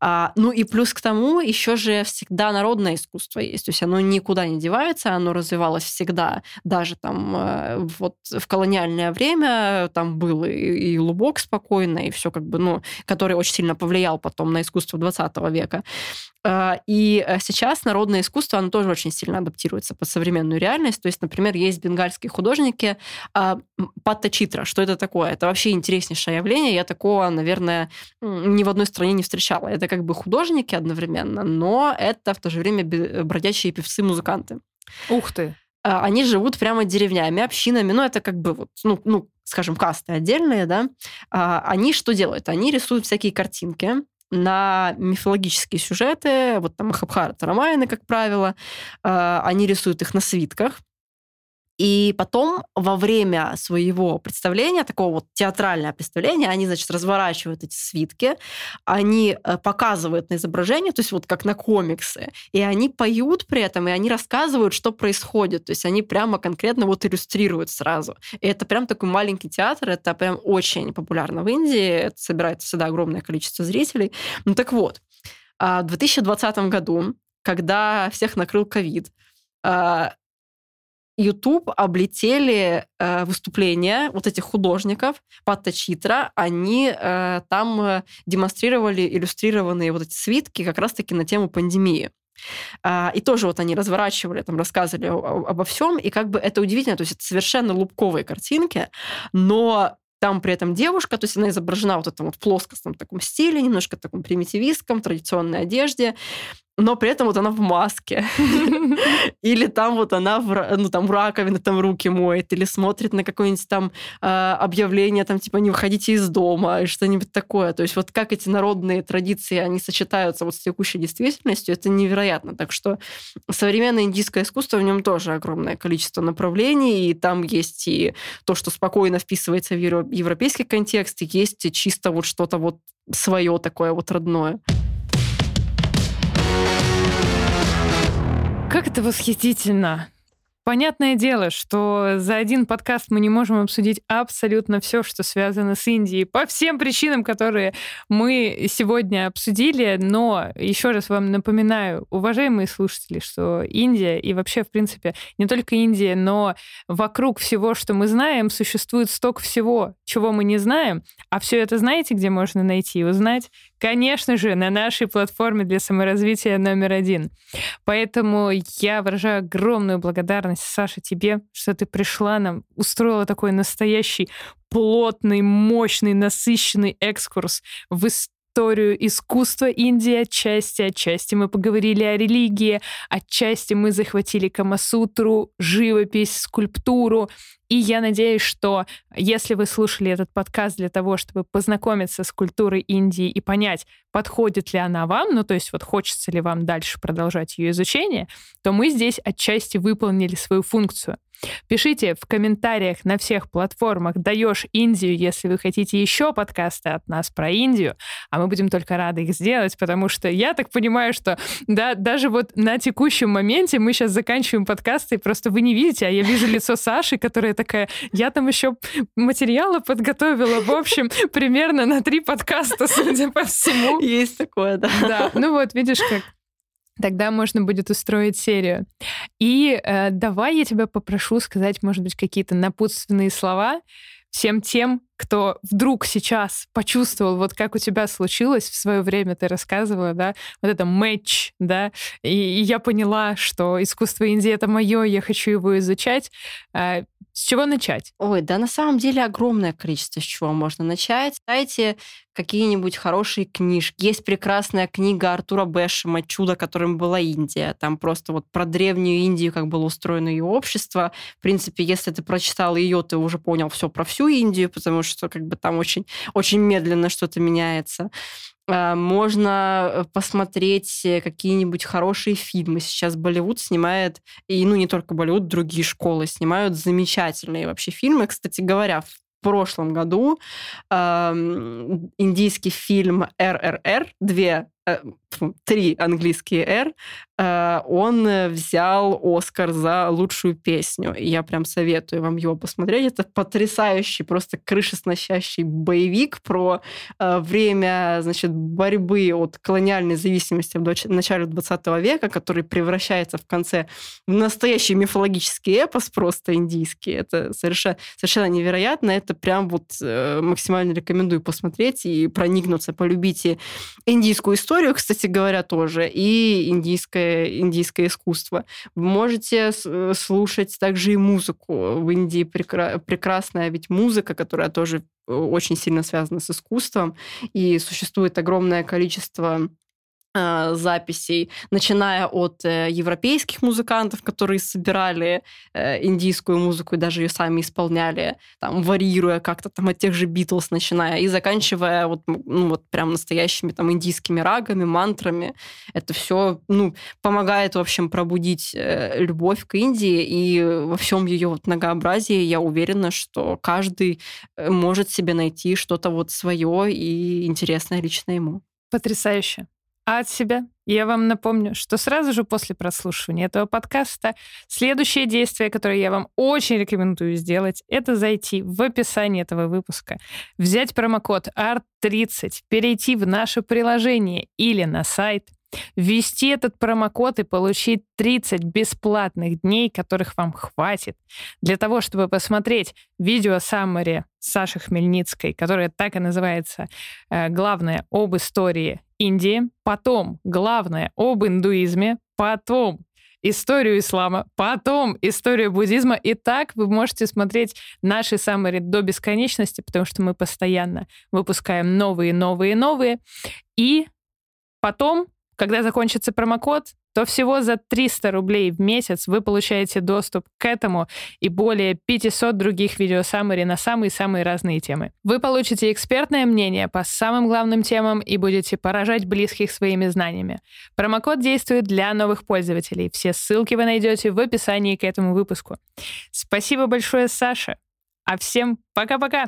А, ну и плюс к тому, еще же всегда народное искусство есть, то есть оно никуда не девается, оно развивалось всегда, даже там вот в колониальное время там был и, и лубок спокойно, и все как бы, ну, который очень сильно повлиял потом на искусство двадцатого века. И сейчас народное искусство, оно тоже очень сильно адаптируется под современную реальность. То есть, например, есть бенгальские художники Патта Читра. Что это такое? Это вообще интереснейшее явление. Я такого, наверное, ни в одной стране не встречала. Это как бы художники одновременно, но это в то же время бродячие певцы-музыканты. Ух ты! Они живут прямо деревнями, общинами. Ну, это как бы вот, ну, ну, скажем, касты отдельные, да. Они что делают? Они рисуют всякие картинки на мифологические сюжеты, вот там Махабхарата, Рамаяна, как правило, они рисуют их на свитках. И потом во время своего представления, такого вот театрального представления, они, значит, разворачивают эти свитки, они показывают на изображение, то есть вот как на комиксы, и они поют при этом, и они рассказывают, что происходит. То есть они прямо конкретно вот иллюстрируют сразу. И это прям такой маленький театр, это прям очень популярно в Индии, это собирает всегда огромное количество зрителей. Ну так вот, в две тысячи двадцатом году, когда всех накрыл ковид, YouTube облетели э, выступления вот этих художников Патта Читра. Они э, там э, демонстрировали иллюстрированные вот эти свитки как раз-таки на тему пандемии. Э, и тоже вот они разворачивали, там рассказывали о- обо всем. И как бы это удивительно. То есть это совершенно лубковые картинки, но там при этом девушка, то есть она изображена вот в этом вот плоскостном таком стиле, немножко таком примитивистском, традиционной одежде, но при этом вот она в маске. Или там вот она в, ну, там в раковине там руки моет, или смотрит на какое-нибудь там э, объявление, там типа «не выходите из дома», и что-нибудь такое. То есть вот как эти народные традиции, они сочетаются вот с текущей действительностью, это невероятно. Так что современное индийское искусство, в нем тоже огромное количество направлений, и там есть и то, что спокойно вписывается в европейский контекст, и есть и чисто вот что-то вот свое такое вот родное. Как это восхитительно! Понятное дело, что за один подкаст мы не можем обсудить абсолютно все, что связано с Индией, по всем причинам, которые мы сегодня обсудили. Но еще раз вам напоминаю, уважаемые слушатели, что Индия и вообще, в принципе, не только Индия, но вокруг всего, что мы знаем, существует столько всего, чего мы не знаем. А все это знаете, где можно найти и узнать? Конечно же, на нашей платформе для саморазвития номер один. Поэтому я выражаю огромную благодарность, Саша, тебе, что ты пришла нам, устроила такой настоящий плотный, мощный, насыщенный экскурс в историю искусства Индии. Отчасти, отчасти мы поговорили о религии, отчасти мы захватили Камасутру, живопись, скульптуру. И я надеюсь, что если вы слушали этот подкаст для того, чтобы познакомиться с культурой Индии и понять, подходит ли она вам, ну то есть вот хочется ли вам дальше продолжать ее изучение, то мы здесь отчасти выполнили свою функцию. Пишите в комментариях на всех платформах «Даешь Индию», если вы хотите еще подкасты от нас про Индию, а мы будем только рады их сделать, потому что я так понимаю, что да, даже вот на текущем моменте мы сейчас заканчиваем подкасты, и просто вы не видите, а я вижу лицо Саши, которая такая, я там еще материалы подготовила, в общем, примерно на три подкаста, судя по всему. Есть такое, да. Да, ну вот, видишь, как тогда можно будет устроить серию. И э, давай я тебя попрошу сказать, может быть, какие-то напутственные слова всем тем, кто вдруг сейчас почувствовал, вот как у тебя случилось в свое время, ты рассказывала, да, вот это мэтч, да, и, и я поняла, что искусство Индии — это мое, я хочу его изучать. Э, С чего начать? Ой, да на самом деле огромное количество с чего можно начать. Читайте какие-нибудь хорошие книжки. Есть прекрасная книга Артура Бэшема «Чудо, которым была Индия». Там просто вот про древнюю Индию, как было устроено ее общество. В принципе, если ты прочитал ее, ты уже понял все про всю Индию, потому что как бы там очень, очень медленно что-то меняется. Можно посмотреть какие-нибудь хорошие фильмы. Сейчас Болливуд снимает, и ну не только Болливуд, другие школы снимают замечательные вообще фильмы. Кстати говоря, в прошлом году э, индийский фильм «РРР», «Две три английские «Р», он взял «Оскар» за лучшую песню. Я прям советую вам его посмотреть. Это потрясающий, просто крышесносящий боевик про время, значит, борьбы от колониальной зависимости в начале двадцатого века, который превращается в конце в настоящий мифологический эпос, просто индийский. Это совершенно, совершенно невероятно. Это прям вот максимально рекомендую посмотреть и проникнуться, полюбите индийскую историю, кстати говоря, тоже, и индийское, индийское искусство. Вы можете слушать также и музыку. В Индии прекра- прекрасная ведь музыка, которая тоже очень сильно связана с искусством, и существует огромное количество записей, начиная от европейских музыкантов, которые собирали индийскую музыку и даже ее сами исполняли, там, варьируя как-то там от тех же Битлз, начиная, и заканчивая вот, ну, вот прям настоящими там индийскими рагами, мантрами. Это все, ну, помогает, в общем, пробудить любовь к Индии, и во всем ее вот многообразии я уверена, что каждый может себе найти что-то вот свое и интересное лично ему. Потрясающе. А от себя я вам напомню, что сразу же после прослушивания этого подкаста следующее действие, которое я вам очень рекомендую сделать, это зайти в описание этого выпуска, взять промокод арт тридцать, перейти в наше приложение или на сайт, ввести этот промокод и получить тридцать бесплатных дней, которых вам хватит для того, чтобы посмотреть видео саммари Саши Хмельницкой, которое так и называется «Главное об истории Индии», потом «Главное об индуизме», потом историю ислама, потом историю буддизма. И так вы можете смотреть наши саммари до бесконечности, потому что мы постоянно выпускаем новые, новые, новые. И потом, когда закончится промокод, то всего за триста рублей в месяц вы получаете доступ к этому и более пятисот других видео-саммари на самые-самые разные темы. Вы получите экспертное мнение по самым главным темам и будете поражать близких своими знаниями. Промокод действует для новых пользователей. Все ссылки вы найдете в описании к этому выпуску. Спасибо большое, Саша. А всем пока-пока!